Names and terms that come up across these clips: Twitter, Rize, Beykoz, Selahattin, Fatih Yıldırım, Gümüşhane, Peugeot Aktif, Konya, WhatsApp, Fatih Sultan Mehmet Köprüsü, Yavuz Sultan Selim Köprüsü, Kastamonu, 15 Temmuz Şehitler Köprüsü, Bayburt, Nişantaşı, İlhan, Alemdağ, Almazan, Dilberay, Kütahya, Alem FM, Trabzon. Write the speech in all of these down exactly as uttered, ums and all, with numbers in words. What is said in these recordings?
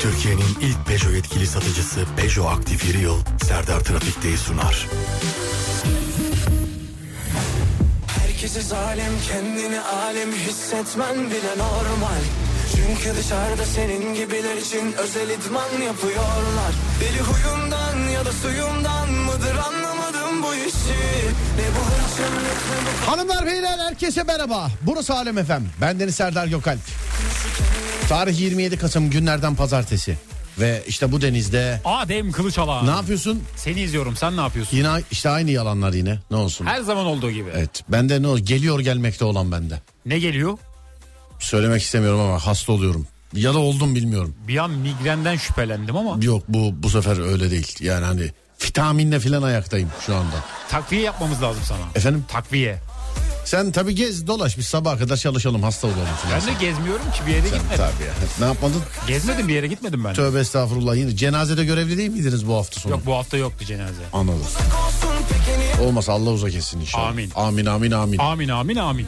Türkiye'nin ilk Peugeot yetkili satıcısı Peugeot Aktif yeni yıl Serdar Trafikte'yi sunar. Herkesiz alem, kendini alem hissetmen bile normal. Çünkü dışarıda senin gibiler için özel idman yapıyorlar. Deli huyumdan ya da suyumdan mıdır anlamadım bu işi. Ne bu hırçınlık ne bu... Hanımlar beyler herkese merhaba. Burası Alem F M. Bendeniz Serdar Gökalp. Tarih yirmi yedi Kasım, günlerden pazartesi. Ve işte bu denizde... Adem Kılıçalan. Ne yapıyorsun? Seni izliyorum, sen ne yapıyorsun? Yine işte aynı yalanlar yine, ne olsun. Her zaman olduğu gibi. Evet, bende ne olsun? Geliyor, gelmekte olan bende. Ne geliyor? Söylemek istemiyorum ama hasta oluyorum. Ya da oldum, bilmiyorum. Bir an migrenden şüphelendim ama. Yok, bu bu sefer öyle değil. Yani hani vitaminle filan ayaktayım şu anda. Takviye yapmamız lazım sana. Efendim? Takviye. Sen tabii gez dolaş, biz sabaha kadar çalışalım, hasta olalım. Ben de gezmiyorum ki, bir yere sen gitmedim. Tabii. Ne yapmadın? Gezmedim, bir yere gitmedim ben. Tövbe estağfurullah. Yine cenazede görevli değil miydiniz bu hafta sonu? Yok, bu hafta yoktu cenaze. Anladım. Olmasa Allah uzak etsin inşallah. Amin. Amin amin amin. Amin amin amin.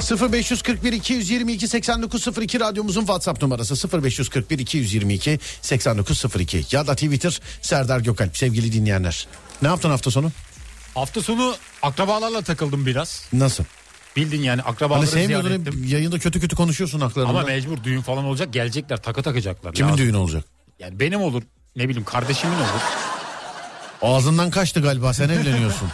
sıfır beş kırk bir iki yüz yirmi iki seksen dokuz sıfır iki radyomuzun WhatsApp numarası sıfır beş kırk bir iki yüz yirmi iki seksen dokuz sıfır iki ya da Twitter Serdar Gökalp. Sevgili dinleyenler, ne yaptın hafta sonu? Hafta sonu akrabalarla takıldım biraz. Nasıl? Bildin yani, akrabaları hani ziyaret ettim. Yayında kötü kötü konuşuyorsun haklarında. Ama mecbur, düğün falan olacak, gelecekler, takı takacaklar. Kimin lazım. Düğünü olacak? Yani benim olur, ne bileyim kardeşimin olur. Ağzından kaçtı galiba, sen evleniyorsun.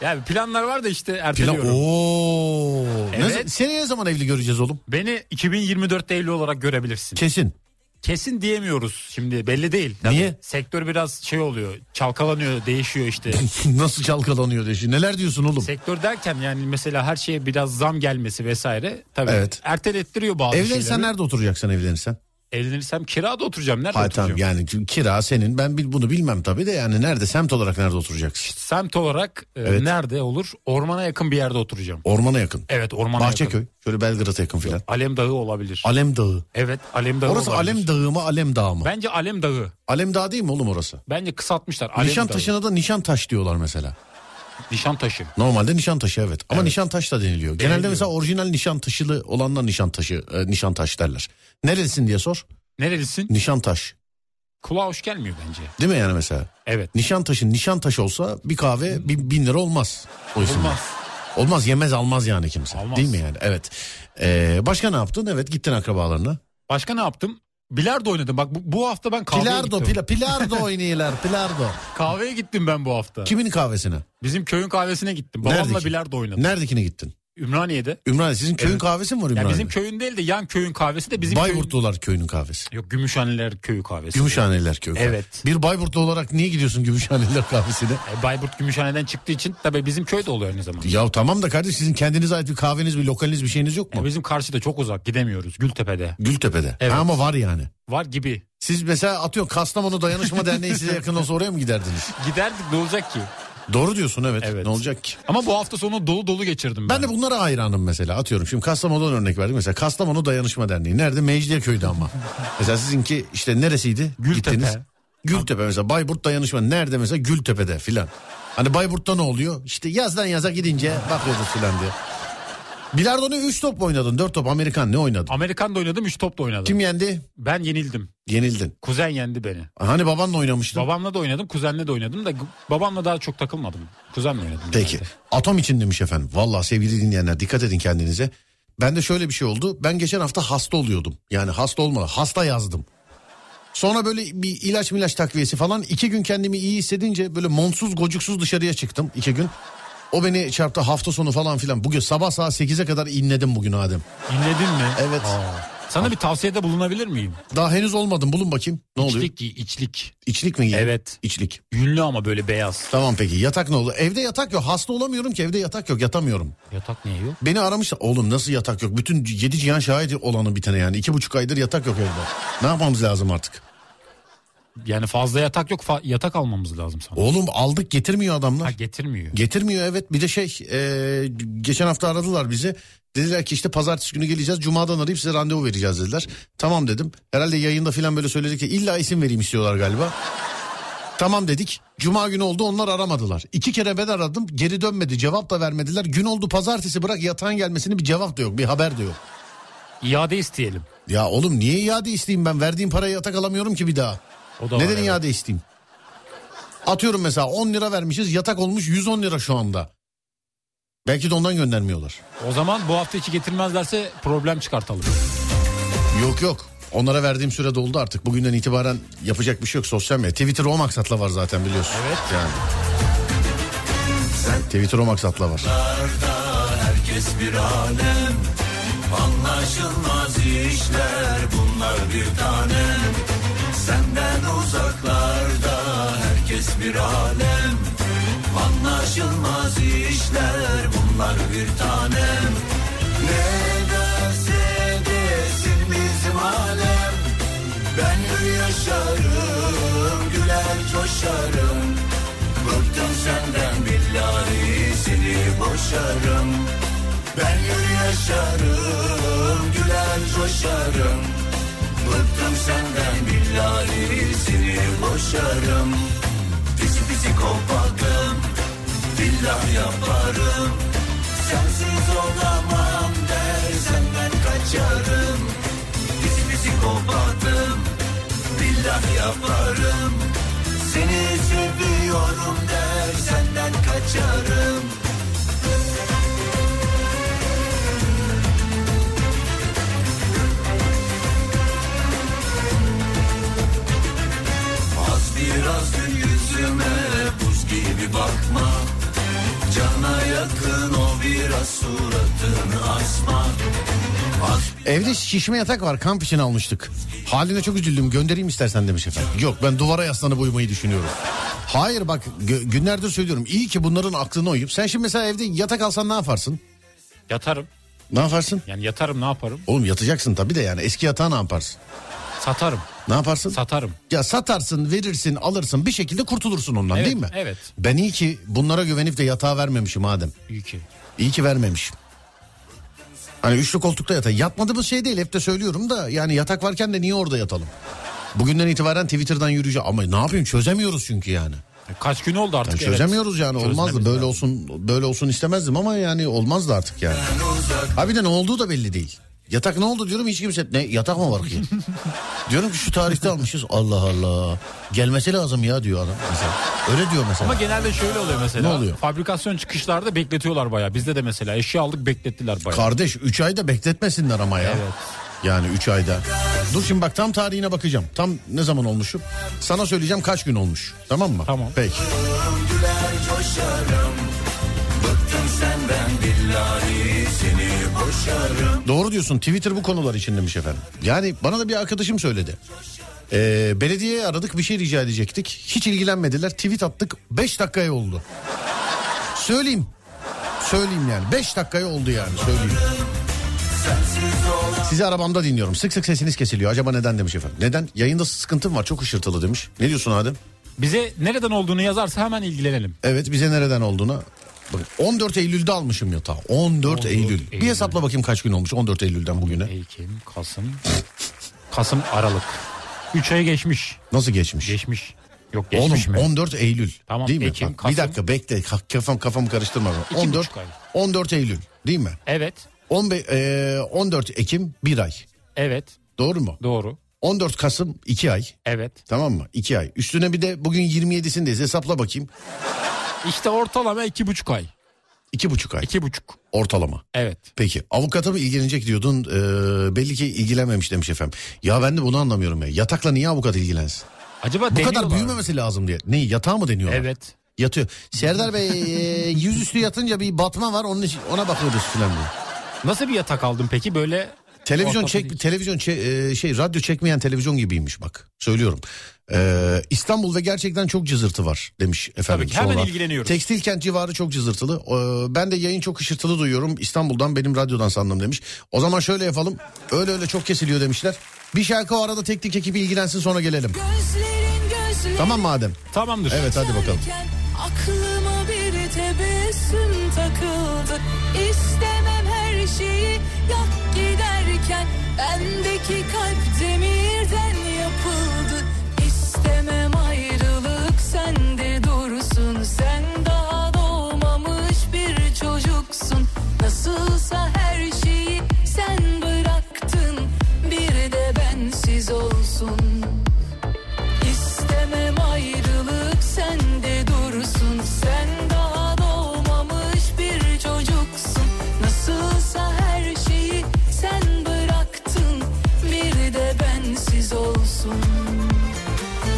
Yani planlar var da işte erteliyorum. Plan... Ooo. Evet. Ne, seni ne zaman evli göreceğiz oğlum? Beni iki bin yirmi dörtte evli olarak görebilirsin. Kesin. Kesin diyemiyoruz şimdi, belli değil. Niye? Tabii, sektör biraz şey oluyor, çalkalanıyor, değişiyor işte. Nasıl çalkalanıyor, değişiyor? Neler diyorsun oğlum? Sektör derken yani mesela her şeye biraz zam gelmesi vesaire. Tabii evet. Ertelettiriyor bazı evlenirsen şeyleri. Evlenirsen nerede oturacaksın evlenirsen? Evlenirsem kirada oturacağım. Nerede Hayır, oturacağım? Tamam, yani kira senin, ben bunu bilmem tabii de yani nerede, semt olarak nerede oturacaksın? İşte, semt olarak evet. e, nerede olur? Ormana yakın bir yerde oturacağım. Ormana yakın? Evet, ormana Bahçeköy, yakın. Bahçeköy, şöyle Belgrad'a yakın filan. Alemdağ olabilir. Alemdağ. Evet, Alemdağ olabilir. Orası Alemdağ mı, Alemdağ mı? Bence Alemdağ. Alemdağ değil mi oğlum orası? Bence kısaltmışlar. Nişantaşı'na da Nişantaş diyorlar mesela. Nişantaşı. Normalde Nişantaşı evet. Ama evet. Nişantaş da deniliyor. Deniliyor. Genelde mesela orijinal Nişantaşılı olanlar Nişantaşı, e, Nişantaş derler. Nerelisin diye sor. Nerelisin? Nişantaş. Kulağa hoş gelmiyor bence. Değil mi yani mesela? Evet. Nişantaş'ın Nişantaş olsa bir kahve bin, bin lira olmaz. Olmaz. Olmaz, yemez almaz yani kimse. Almaz. Değil mi yani? Evet. Ee, başka ne yaptın? Evet, gittin akrabalarına. Başka ne yaptım? Bilardo oynadım. Bak bu, bu hafta ben kahveye bilardo, gittim. Pila, bilardo oynuyorlar. Bilardo. Kahveye gittim ben bu hafta. Kimin kahvesine? Bizim köyün kahvesine gittim. Babamla Neredeki? bilardo oynadım. Neredekine gittin? Ümraniye'de. Ümraniye. Sizin köyün evet. kahvesi mi var Ümraniye'de? Ya bizim köyün değil de yan köyün kahvesi de bizim Bayburtlular köyün... köyünün kahvesi. Yok, Gümüşhaneler köyü kahvesi. Gümüşhaneler köyü kahvesi. Evet. Bir Bayburtlu olarak niye gidiyorsun Gümüşhaneler kahvesine? E, Bayburt Gümüşhane'den çıktığı için tabii bizim köy de oluyor aynı zamanda. Ya tamam da kardeş, sizin kendinize ait bir kahveniz, bir lokaliniz, bir şeyiniz yok mu? E, bizim karşıda çok uzak, gidemiyoruz. Gültepe'de. Gültepe'de. Evet. Ha, ama var yani. Var gibi. Siz mesela atıyorum Kastamonu Dayanışma Derneği size yakın olsa oraya mı giderdiniz? Giderdik, ne olacak ki? Doğru diyorsun evet. evet. Ne olacak ki? Ama bu hafta sonu dolu dolu geçirdim ben. Ben de bunlara hayranım mesela. Atıyorum şimdi Kastamonu'dan örnek verdim. Mesela Kastamonu Dayanışma Derneği. Nerede? Mecidiyeköy'de ama. Mesela sizinki işte neresiydi? Gültepe. Gittiniz. Gültepe mesela. Bayburt Dayanışma. Nerede mesela? Gültepe'de filan. Hani Bayburt'ta ne oluyor? İşte yazdan yaza gidince bakıyoruz filan diye. Bilardo'nu üç top oynadın, dört top Amerikan ne oynadın? Amerikan da oynadım, üç top da oynadım. Kim yendi? Ben yenildim. Yenildin. Kuzen yendi beni. Hani babanla oynamıştın? Babamla da oynadım, kuzenle de oynadım da babamla daha çok takılmadım. Kuzenle oynadım. Peki. Herhalde. Atom için demiş efendim. Vallahi sevgili dinleyenler, dikkat edin kendinize. Ben de şöyle bir şey oldu. Ben geçen hafta hasta oluyordum. Yani hasta olmadı, hasta yazdım. Sonra böyle bir ilaç milaç takviyesi falan. İki gün kendimi iyi hissedince böyle monsuz gocuksuz dışarıya çıktım. İki gün. O beni çarptı hafta sonu falan filan. Bugün sabah saat sekize kadar inledim bugün Adem. İnledin mi? Evet. Aa. Sana bir tavsiyede bulunabilir miyim? Daha henüz olmadım. Bulun bakayım. Ne oluyor? İçlik giy, içlik. İçlik mi giy? Evet. İçlik. Yünlü ama böyle beyaz. Tamam peki. Yatak ne oldu? Evde yatak yok. Hasta olamıyorum ki, evde yatak yok. Yatamıyorum. Yatak niye yok? Beni aramışlar. Oğlum nasıl yatak yok? Bütün yedi cihan şahidi olanı bitene yani. İki buçuk aydır yatak yok evde. Ne yapmamız lazım artık? Yani fazla yatak yok, fa- yatak almamız lazım sana. Oğlum aldık, getirmiyor adamlar. Ha, getirmiyor. Getirmiyor evet, bir de şey e, geçen hafta aradılar bizi. Dediler ki işte pazartesi günü geleceğiz, cumadan arayıp size randevu vereceğiz dediler. Tamam dedim, herhalde yayında filan böyle söyledik ki illa isim vereyim istiyorlar galiba. Tamam dedik, cuma günü oldu onlar aramadılar. İki kere ben aradım, geri dönmedi, cevap da vermediler. Gün oldu pazartesi, bırak yatağın gelmesini, bir cevap da yok, bir haber de yok. İade isteyelim. Ya oğlum niye iade isteyeyim ben? Verdiğim parayı yatak alamıyorum ki bir daha. Neden iade evet. isteyeyim? Atıyorum mesela on lira vermişiz, yatak olmuş yüz on lira şu anda. Belki de ondan göndermiyorlar. O zaman bu hafta içi getirmezlerse problem çıkartalım. Yok yok. Onlara verdiğim süre doldu artık. Bugünden itibaren yapacak bir şey yok sosyal medya. Twitter o maksatla var zaten biliyorsun. Evet. Yani. Sen... Twitter o maksatla var. Herkes bir alem. Anlaşılmaz işler bunlar bir tanem. Senden uzaklarda herkes bir alem. Anlaşılmaz işler bunlar bir tanem. Ne derse desin bizim alem. Ben yaşarım, güler coşarım. Bıktım senden billahi seni boşarım. Ben yaşarım, güler coşarım. Bıktım senden billahi seni boşarım. Pisi pisi kopakım, billah yaparım. Sensiz olamam dersen ben kaçarım. Pisi pisi kopakım, billah yaparım. Seni seviyorum dersen ben kaçarım. Biraz gün yüzüme buz gibi bakma. Cana yakın o biraz suratını asma. Evde şişme yatak var, kamp için almıştık. Haline çok üzüldüm, göndereyim istersen demiş efendim. Yok ben duvara yaslanıp uyumayı düşünüyorum. Hayır bak gö- günlerdir söylüyorum. İyi ki bunların aklına uyup. Sen şimdi mesela evde yatak alsan ne yaparsın? Yatarım. Ne yaparsın? Yani yatarım, ne yaparım? Oğlum yatacaksın tabii de yani eski yatağı ne yaparsın? Satarım. Ne yaparsın? Satarım. Ya satarsın, verirsin, alırsın, bir şekilde kurtulursun ondan evet, değil mi? Evet. Ben iyi ki bunlara güvenip de yatağa vermemişim Adem. İyi ki. İyi ki vermemişim. Hani üçlü koltukta yatak. Yatmadığımız şey değil, hep de söylüyorum da yani yatak varken de niye orada yatalım? Bugünden itibaren Twitter'dan yürüyeceğim ama ne yapayım, çözemiyoruz çünkü yani. Kaç gün oldu artık? Yani çözemiyoruz evet. yani olmazdı böyle yani. olsun böyle olsun istemezdim ama yani olmazdı artık yani. Ha bir de ne olduğu da belli değil. Yatak ne oldu diyorum, hiç kimse ne yatak mı var ki? Diyorum ki şu tarihte almışız. Allah Allah. Gelmesi lazım ya diyor adam mesela. Öyle diyor mesela. Ama genelde şöyle oluyor mesela. Ne oluyor? Fabrikasyon çıkışlarda bekletiyorlar bayağı. Bizde de mesela eşya aldık, beklettiler bayağı. Kardeş üç ayda bekletmesinler ama ya. Evet. Yani üç ayda. Dur şimdi bak tam tarihine bakacağım. Tam ne zaman olmuşum? Sana söyleyeceğim kaç gün olmuş. Tamam mı? Tamam. Peki. Doğru diyorsun, Twitter bu konular için demiş efendim. Yani bana da bir arkadaşım söyledi. Ee, belediyeye aradık, bir şey rica edecektik. Hiç ilgilenmediler, tweet attık, beş dakikaya oldu. Söyleyeyim. Söyleyeyim yani beş dakikaya oldu yani söyleyeyim. Sizi arabamda dinliyorum. Sık sık sesiniz kesiliyor. Acaba neden demiş efendim. Neden? Yayında sıkıntım var, çok ışırtılı demiş. Ne diyorsun Adem? Bize nereden olduğunu yazarsa hemen ilgilenelim. Evet, bize nereden olduğunu... Bakın on dört Eylül'de almışım yatağı. on dört Eylül. Eylül. Bir hesapla bakayım kaç gün olmuş on dört Eylül'den bugüne. Ekim, Kasım. Kasım, Aralık. üç ay geçmiş. Nasıl geçmiş? Geçmiş. Yok geçmiş Oğlum, mi? on dört Eylül. Tamam, değil mi? Ekim, Kasım. Bir dakika bekle. Kafam kafamı karıştırma. on dört on dört Eylül, değil mi? Evet. on dört Ekim bir ay. Evet. Doğru mu? Doğru. on dört Kasım iki ay. Evet. Tamam mı? iki ay. Üstüne bir de bugün yirmi yedisindeyiz. Hesapla bakayım. İşte ortalama iki buçuk ay. İki buçuk ay. İki buçuk. Ortalama. Evet. Peki avukata mı ilgilenecek diyordun, ee, belli ki ilgilenmemiş demiş efendim. Ya ben de bunu anlamıyorum ya. Yatakla niye avukat ilgilensin? Acaba bu kadar büyümemesi mı lazım diye. Neyi, yatağı mı deniyorlar? Evet. Yatıyor. Serdar Bey e, yüzüstü yatınca bir batma var, onun için ona bakıyoruz filan diyor. Nasıl bir yatak aldın peki böyle? Televizyon çek, televizyon çe- şey radyo çekmeyen televizyon gibiymiş bak. Söylüyorum. Ee, İstanbul'da gerçekten çok cızırtı var demiş efendim. Tabii ki, hemen ilgileniyoruz. Tekstilkent civarı çok cızırtılı. Ee, ben de yayın çok ışırtılı duyuyorum. İstanbul'dan benim radyodan sandım demiş. O zaman şöyle yapalım. Öyle öyle çok kesiliyor demişler. Bir şarkı o arada teknik ekibi ilgilensin, sonra gelelim. Gözlerin, gözlerin, tamam madem. Tamamdır. Evet hadi bakalım. Aklıma bir tebessüm takıldı. İstemem her şeyi yak giderken. Bendeki kalp demirden yapıldı. İstemem ayrılık, sende dursun. Sen daha doğmamış bir çocuksun. Nasılsa her şeyi sen bıraktın. biz olsun. İstemem ayrılık sende dursun. Sen daha doğmamış bir çocuksun. Nasılsa her şeyi sen bıraktın. Bir de bensiz olsun.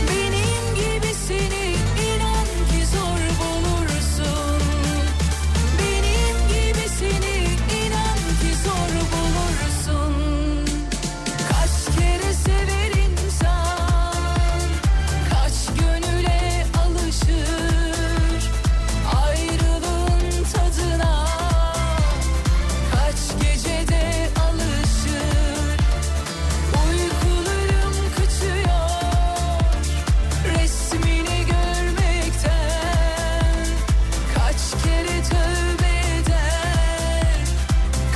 Benim gibi seni inan ki zor bulursun. Benim gibi seni inan ki zor bulursun. Kaç kere sever insan, kaç gönüle alışır ayrılığın tadına, kaç gecede alışır. Uykularım kaçıyor resmini görmekten. Kaç kere tövbe eder,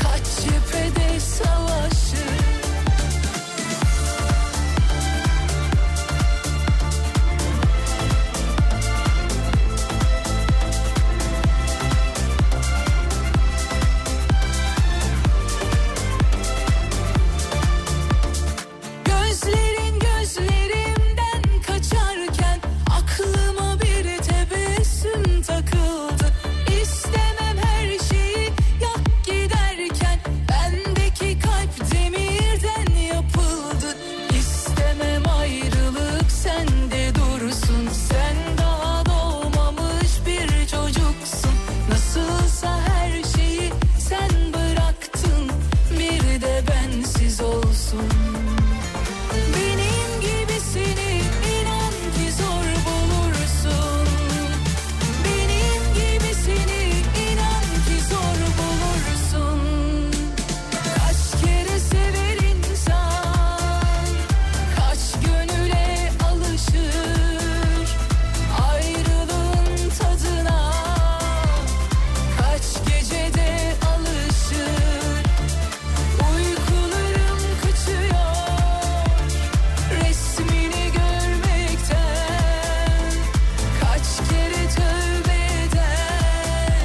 kaç cephede savaşır. Gözlerin gözlerimden kaçarken aklıma bir tebessüm takıldı. İstemem her şeyi yak giderken, bendeki kalp demirden yapıldı. İstemem ayrılık sende dursun. Sen daha doğmamış bir çocuksun. Nasılsa her şeyi sen bıraktın. Bir de bensiz olsun. Benim gibisini inan ki zor bulursun. Benim gibisini inan ki zor bulursun. Kaç kere sever insan, kaç gönüle alışır ayrılığın tadına, kaç gecede alışır. Uykularım kaçıyor resmini görmekten. Kaç kere tövbe eder,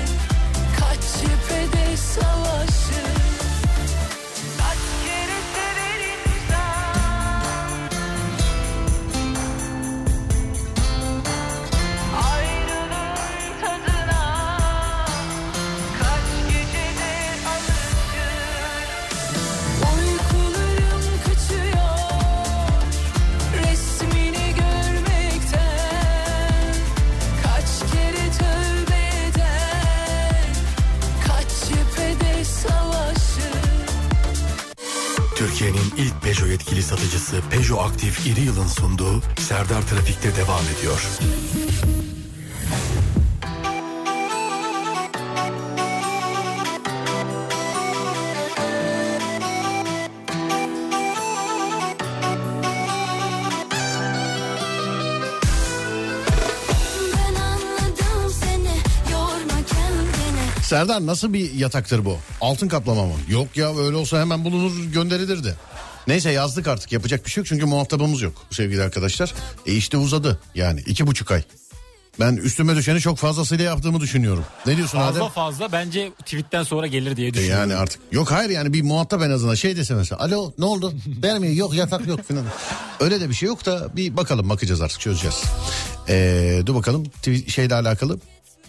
kaç cephede savaşır. Kaç kere sever insan, ayrılığın tadına, kaç gecede alışır. Uykularım kaçıyor resmini görmekten. Kaç kere tövbe eder, kaç cephede savaşır. Türkiye'nin ilk Peugeot yetkili satıcısı Peugeot Aktif İri Yıl'ın sunduğu Serdar Trafikte devam ediyor. Ben anladım seni, yorma kendini. Serdar, nasıl bir yataktır bu? Altın kaplama mı? Yok ya, öyle olsa hemen bulunur gönderilirdi. Neyse, yazdık artık, yapacak bir şey yok çünkü muhatabımız yok sevgili arkadaşlar. E işte uzadı yani iki buçuk ay. Ben üstüme düşeni çok fazlasıyla yaptığımı düşünüyorum. Ne diyorsun Adem? Fazla fazla bence tweetten sonra gelir diye E düşünüyorum. yani artık yok, hayır yani bir muhatap en azından şey dese mesela. Alo, ne oldu? Vermiyor, yok yatak yok falan. Öyle de bir şey yok da bir bakalım, bakacağız artık, çözeceğiz. Ee, dur bakalım, twi- şeyle alakalı,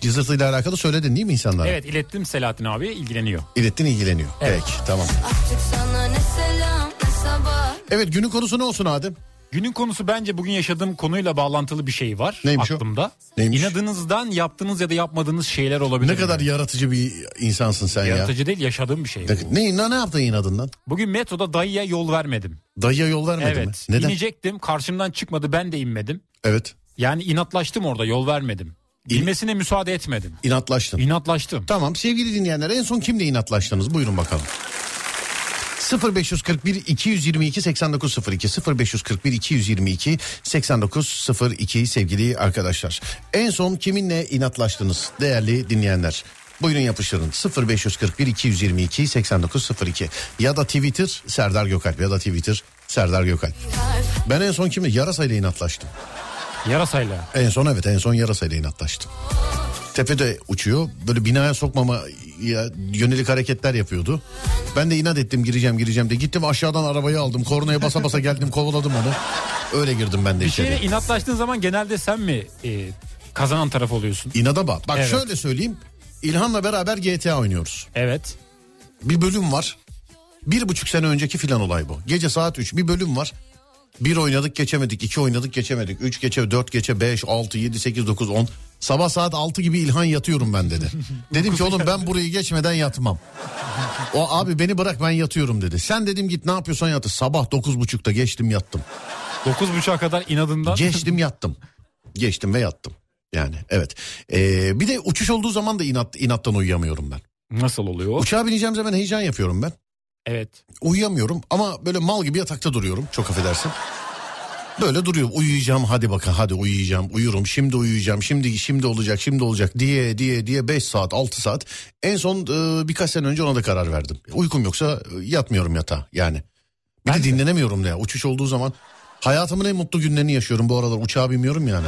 cızırtıyla alakalı söyledin değil mi insanlara? Evet, ilettim Selahattin abi, ilgileniyor. İlettin, ilgileniyor. Evet. Peki, tamam. Artık sana ne selam ne sabah. Evet, günün konusu ne olsun Adem? Günün konusu bence bugün yaşadığım konuyla bağlantılı bir şey var Neymiş o? aklımda. Neymiş? İnadınızdan yaptığınız ya da yapmadığınız şeyler olabilir. Ne kadar yaratıcı bir insansın sen ya. Yaratıcı değil, yaşadığım bir şey bu. Ne, ne, ne yaptın inadından? Bugün metroda dayıya yol vermedim. Dayıya yol vermedin mi? Evet. Neden? İnecektim, karşımdan çıkmadı, ben de inmedim. Evet. Yani inatlaştım, orada yol vermedim. İn- İnmesine müsaade etmedim. İnatlaştın. İnatlaştım. Tamam sevgili dinleyenler, en son kimle inatlaştınız? Buyurun bakalım. sıfır beş kırk bir iki yüz yirmi iki seksen dokuz sıfır iki sıfır beş kırk bir iki yüz yirmi iki seksen dokuz sıfır iki sevgili arkadaşlar. En son kiminle inatlaştınız değerli dinleyenler? Buyurun yapıştırın. sıfır beş kırk bir iki yüz yirmi iki seksen dokuz sıfır iki ya da Twitter Serdar Gökalp ya da Twitter Serdar Gökalp. Ben en son kimle? Yarasayla inatlaştım. Yarasayla. En son evet en son yarasayla inatlaştım. tepede uçuyor. Böyle binaya sokmama yönelik hareketler yapıyordu. Ben de inat ettim, gireceğim gireceğim de gittim, aşağıdan arabayı aldım. Kornaya basa basa geldim, kovaladım onu. Öyle girdim ben de bir içeri. Bir şeye inatlaştığın zaman genelde sen mi e, kazanan taraf oluyorsun? İnada bak. Bak evet. Şöyle söyleyeyim. İlhan'la beraber G T A oynuyoruz. Evet. Bir bölüm var. Bir buçuk sene önceki filan olay bu. Gece saat üç bir bölüm var. Bir oynadık geçemedik, iki oynadık geçemedik, üç geçe, dört geçe, beş, altı, yedi, sekiz, dokuz, on. Sabah saat altı gibi İlhan yatıyorum ben dedi. Dedim ki oğlum ben burayı geçmeden yatmam. O abi beni bırak ben yatıyorum dedi. Sen dedim git ne yapıyorsan yatır. Sabah dokuz buçukta geçtim yattım. Dokuz buçuğa kadar inadından. Geçtim yattım. Geçtim ve yattım. Yani evet. Ee, bir de uçuş olduğu zaman da inat, inattan uyuyamıyorum ben. Nasıl oluyor? Uçağa bineceğim zaman heyecan yapıyorum ben. Evet. Uyuyamıyorum ama böyle mal gibi yatakta duruyorum. Çok affedersin. Böyle duruyorum. Uyuyacağım hadi bakın hadi uyuyacağım. Uyurum şimdi uyuyacağım. Şimdi şimdi olacak şimdi olacak diye diye diye beş saat altı saat. En son e, birkaç sene önce ona da karar verdim. Uykum yoksa e, yatmıyorum yatağa yani. Bir de dinlenemiyorum da ya. Uçuş olduğu zaman hayatımın en mutlu günlerini yaşıyorum bu aralar. Uçağa binmiyorum yani.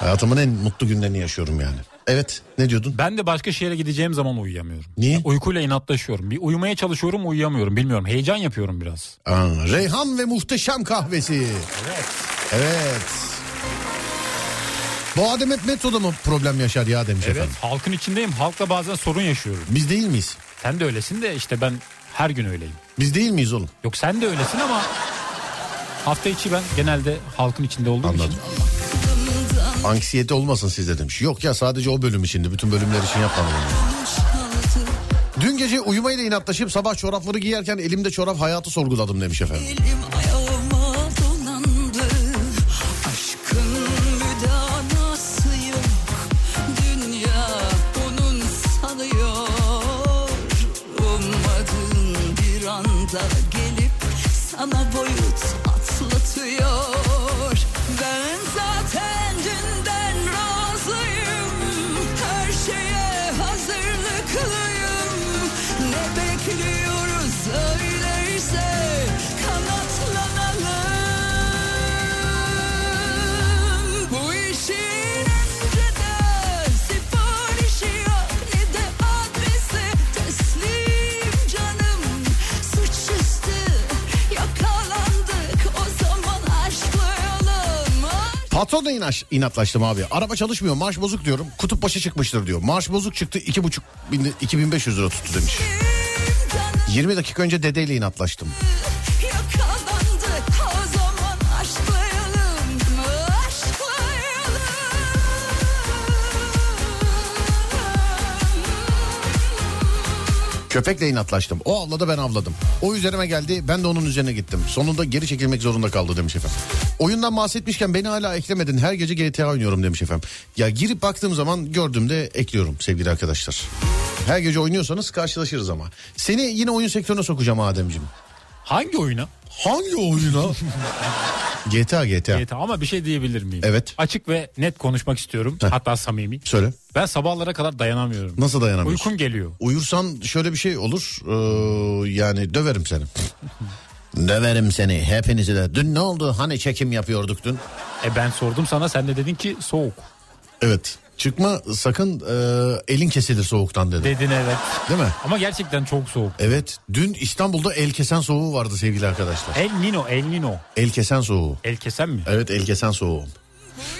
Hayatımın en mutlu günlerini yaşıyorum yani. Evet, ne diyordun? Ben de başka şehre gideceğim zaman uyuyamıyorum. Niye? Yani uykuyla inatlaşıyorum. Bir uyumaya çalışıyorum, uyuyamıyorum. Bilmiyorum. Heyecan yapıyorum biraz. Aa, Reyhan ve Muhteşem Kahvesi. Evet. Evet. Bu Adem hep metroda mı problem yaşar ya demiş evet, efendim. Evet, halkın içindeyim. Halkla bazen sorun yaşıyorum. Biz değil miyiz? Sen de öylesin de işte ben her gün öyleyim. Biz değil miyiz oğlum? Yok sen de öylesin ama hafta içi ben genelde halkın içinde olduğum Anladım. için. Anksiyete olmasın sizde demiş. Yok ya sadece o bölüm içindi. Bütün bölümler için yapmadım. Dün gece uyumayla inatlaşıp sabah çorapları giyerken elimde çorap hayatı sorguladım demiş efendim. Patronla inaş, inatlaştım abi. Araba çalışmıyor, marş bozuk diyorum. Kutup başı çıkmıştır diyor. Marş bozuk çıktı, iki buçuk bin, iki bin beş yüz lira tuttu demiş. yirmi dakika önce dedeyle inatlaştım. Köpekle inatlaştım. O avladı ben avladım. O üzerime geldi ben de onun üzerine gittim. Sonunda geri çekilmek zorunda kaldı demiş efendim. Oyundan bahsetmişken beni hala eklemedin. Her gece G T A oynuyorum demiş efendim. Ya girip baktığım zaman gördüğümde ekliyorum sevgili arkadaşlar. Her gece oynuyorsanız karşılaşırız ama. Seni yine oyun sektörüne sokacağım Ademciğim. Hangi oyuna? Hangi oyuna? G T A, G T A. G T A ama bir şey diyebilir miyim? Evet. Açık ve net konuşmak istiyorum. Heh. Hatta samimi. Söyle. Ben sabahlara kadar dayanamıyorum. Nasıl dayanamıyorsun? Uykum geliyor. Uyursan şöyle bir şey olur. Ee, yani döverim seni. Döverim seni. Hepinizi de. Dün ne oldu? Hani çekim yapıyorduk dün? E ben sordum sana. Sen de dedin ki soğuk. Evet. Çıkma sakın e, elin kesilir soğuktan dedim. Dedin evet. Değil mi? Ama gerçekten çok soğuk. Evet. Dün İstanbul'da el kesen soğuğu vardı sevgili arkadaşlar. El Nino, El Nino. El kesen soğuğu. El kesen mi? Evet el kesen soğuğu.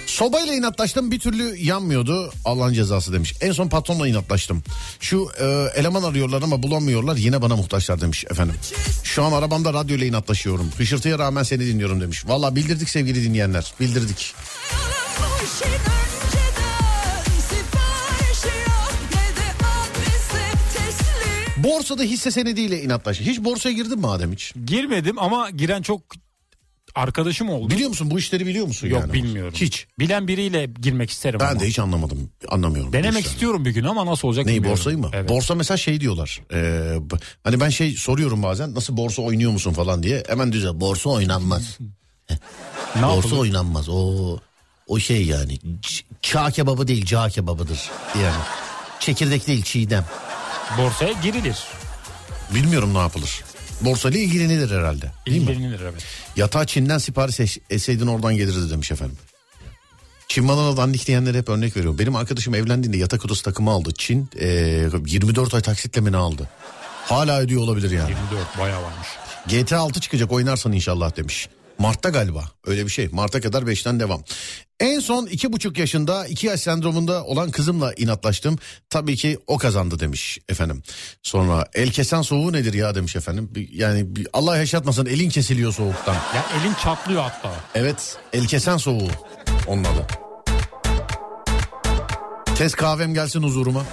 Sobayla inatlaştım bir türlü yanmıyordu. Allah'ın cezası demiş. En son patronla inatlaştım. Şu e, eleman arıyorlar ama bulamıyorlar yine bana muhtaçlar demiş efendim. Şu an arabamda radyoyla inatlaşıyorum. Hışırtıya rağmen seni dinliyorum demiş. Valla bildirdik sevgili dinleyenler. Bildirdik. Borsada hisse senediyle inatlaştım. Hiç borsaya girdin mi Adem hiç? Girmedim ama giren çok arkadaşım oldu. Biliyor musun bu işleri biliyor musun? Yok yani? Bilmiyorum. Hiç. Bilen biriyle girmek isterim. Ben ama. de hiç anlamadım. Anlamıyorum. Denemek istiyorum bir gün ama nasıl olacak Neyi, bilmiyorum. Neyi borsayı mı? Evet. Borsa mesela şey diyorlar. E, hani ben şey soruyorum bazen nasıl borsa oynuyor musun falan diye. Hemen düzel borsa oynanmaz. borsa yapalım? oynanmaz. O o şey yani. Ç- çağ kebabı değil cağ kebabıdır. Yani. Çekirdek değil çiğdem. Borsaya girilir. Bilmiyorum ne yapılır. Borsayla ilgilenilir herhalde. İlgilenilir evet. Yatağı Çin'den sipariş etseydin oradan gelirdi demiş efendim. Çin malına dandik diyenlere hep örnek veriyorum. Benim arkadaşım evlendiğinde yatak odası takımı aldı. Çin e, yirmi dört ay taksitle mi ne aldı? Hala ödüyor olabilir yani. yirmi dört bayağı varmış. G T A altı çıkacak, oynarsan inşallah demiş. Mart'ta galiba öyle bir şey. Mart'a kadar beşten devam. En son iki buçuk yaşında iki yaş sendromunda olan kızımla inatlaştım. Tabii ki o kazandı demiş efendim. Sonra el kesen soğuğu nedir ya demiş efendim. Yani Allah yaşatmasın, elin kesiliyor soğuktan. Ya elin çatlıyor hatta. Evet, el kesen soğuğu onun adı. Tez kahvem gelsin huzuruma.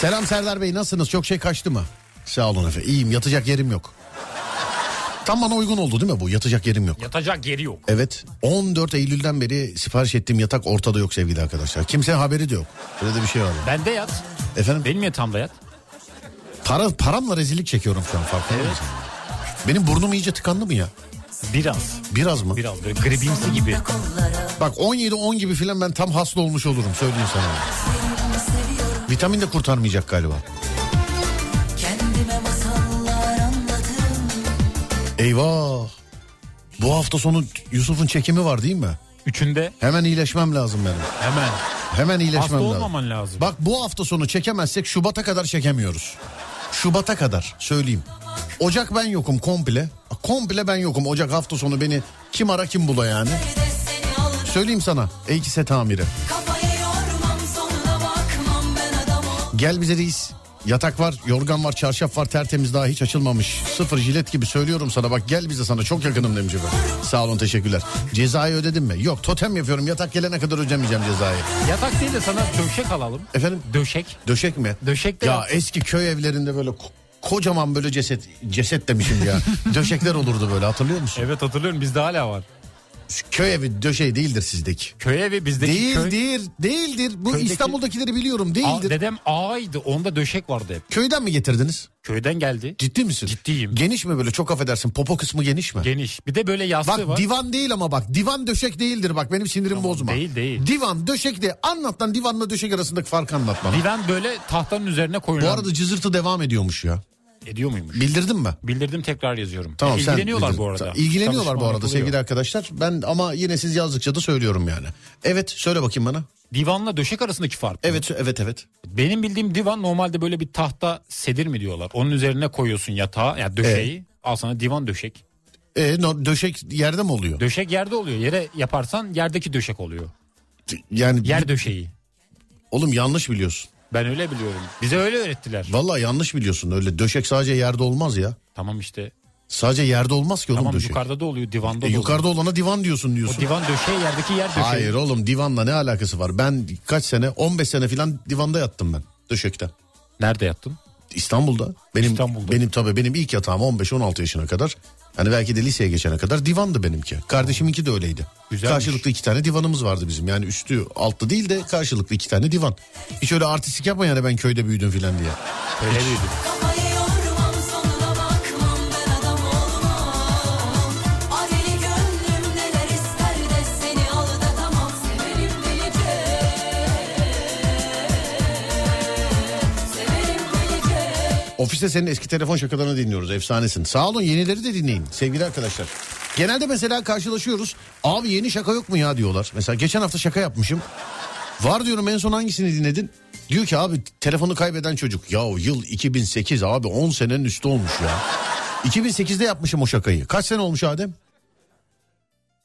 Selam Serdar Bey, nasılsınız? Çok şey kaçtı mı? Sağ olun efendim. İyiyim, yatacak yerim yok. Tam bana uygun oldu değil mi bu? Yatacak yerim yok. Yatacak yeri yok. Evet. on dört Eylül'den beri sipariş ettiğim yatak ortada yok sevgili arkadaşlar. Kimsenin haberi de yok. Böyle de bir şey var. Bende yat. Efendim? Benim yatağımda yat. Para, paramla rezillik çekiyorum şu an farkında. Evet. Benim burnum iyice tıkandı mı ya? Biraz. Biraz mı? Biraz böyle gribimsi gibi. Bak on yedi on gibi filan ben tam hasta olmuş olurum söyleyeyim sana. Vitamin de kurtarmayacak galiba. Eyvah. Bu hafta sonu Yusuf'un çekimi var değil mi? Üçünde. Hemen iyileşmem lazım benim. Hemen. Hemen iyileşmem hasta lazım. Hasta olmaman lazım. Bak bu hafta sonu çekemezsek Şubat'a kadar çekemiyoruz. Şubat'a kadar söyleyeyim. Ocak ben yokum komple. Komple ben yokum. Ocak hafta sonu beni kim ara kim bula yani. Söyleyeyim sana. Eykise tamiri. Gel bize reis. Yatak var, yorgan var, çarşaf var, tertemiz daha hiç açılmamış. Sıfır jilet gibi söylüyorum sana bak gel bize sana çok yakınım demiş efendim. Sağ olun teşekkürler. Cezayı ödedim mi? Yok totem yapıyorum yatak gelene kadar ödemeyeceğim cezayı. Yatak değil de sana döşek alalım. Efendim? Döşek. Döşek mi? Döşek de. Ya yapsın. Eski köy evlerinde böyle kocaman böyle ceset, ceset demişim ya. Döşekler olurdu böyle hatırlıyor musun? Evet hatırlıyorum bizde hala var. Köy evi döşeği değildir sizdeki. Köy evi bizdeki değildir, köy. Değildir, değildir. Bu köydeki... İstanbul'dakileri biliyorum değildir. Aa, dedem ağaydı onda döşek vardı hep. Köyden mi getirdiniz? Köyden geldi. Ciddi misin? Ciddiyim. Geniş mi böyle çok affedersin popo kısmı geniş mi? Geniş bir de böyle yastığı bak, var. Bak divan değil ama bak divan döşek değildir bak benim sinirim tamam, bozma. Değil değil. Divan döşek de anlat lan divanla döşek arasındaki farkı anlat bana. Divan böyle tahtanın üzerine koyulan. Bu arada cızırtı devam ediyormuş ya. Ediyor muymuş? Bildirdin mi? Bildirdim tekrar yazıyorum. Tamam, e, ilgileniyorlar sen bu arada. İlgileniyorlar Tanışma bu arada sevgili oluyor. Arkadaşlar. Ben ama yine siz yazdıkça da söylüyorum yani. Evet söyle bakayım bana. Divanla döşek arasındaki fark. Evet evet evet. Benim bildiğim divan normalde böyle bir tahta sedir mi diyorlar. Onun üzerine koyuyorsun yatağı yani döşeği. E? Al sana divan döşek. E, no, döşek yerde mi oluyor? Döşek yerde oluyor. Yere yaparsan yerdeki döşek oluyor. Yani yer döşeği. Oğlum yanlış biliyorsun. Ben öyle biliyorum. Bize öyle öğrettiler. Vallahi yanlış biliyorsun. Öyle döşek sadece yerde olmaz ya. Tamam işte. Sadece yerde olmaz ki oğlum tamam, döşek. Tamam yukarıda da oluyor, divanda da e, oluyor. Yukarıda olana divan diyorsun diyorsun. O divan döşeği, yerdeki yer döşeği. Hayır oğlum divanla ne alakası var? Ben kaç sene, on beş sene falan divanda yattım ben. Döşekten. Nerede yattın? İstanbul'da. Benim, İstanbul'da. Benim tabii benim ilk yatağım on beş on altı yaşına kadar. Hani belki de liseye geçene kadar divandı benimki. Kardeşiminki de öyleydi. Güzelmiş. Karşılıklı iki tane divanımız vardı bizim. Yani üstü altlı değil de karşılıklı iki tane divan. Hiç öyle artistik yapma yani ben köyde büyüdüm filan diye. Öyle büyüdüm. Ofiste senin eski telefon şakalarını dinliyoruz. Efsanesin. Sağ olun yenileri de dinleyin sevgili arkadaşlar. Genelde mesela karşılaşıyoruz. Abi yeni şaka yok mu ya diyorlar. Mesela geçen hafta şaka yapmışım. Var diyorum en son hangisini dinledin? Diyor ki abi telefonu kaybeden çocuk. Yahu yıl iki bin sekiz abi on senenin üstü olmuş ya. iki bin sekizde yapmışım o şakayı. Kaç sene olmuş Adem?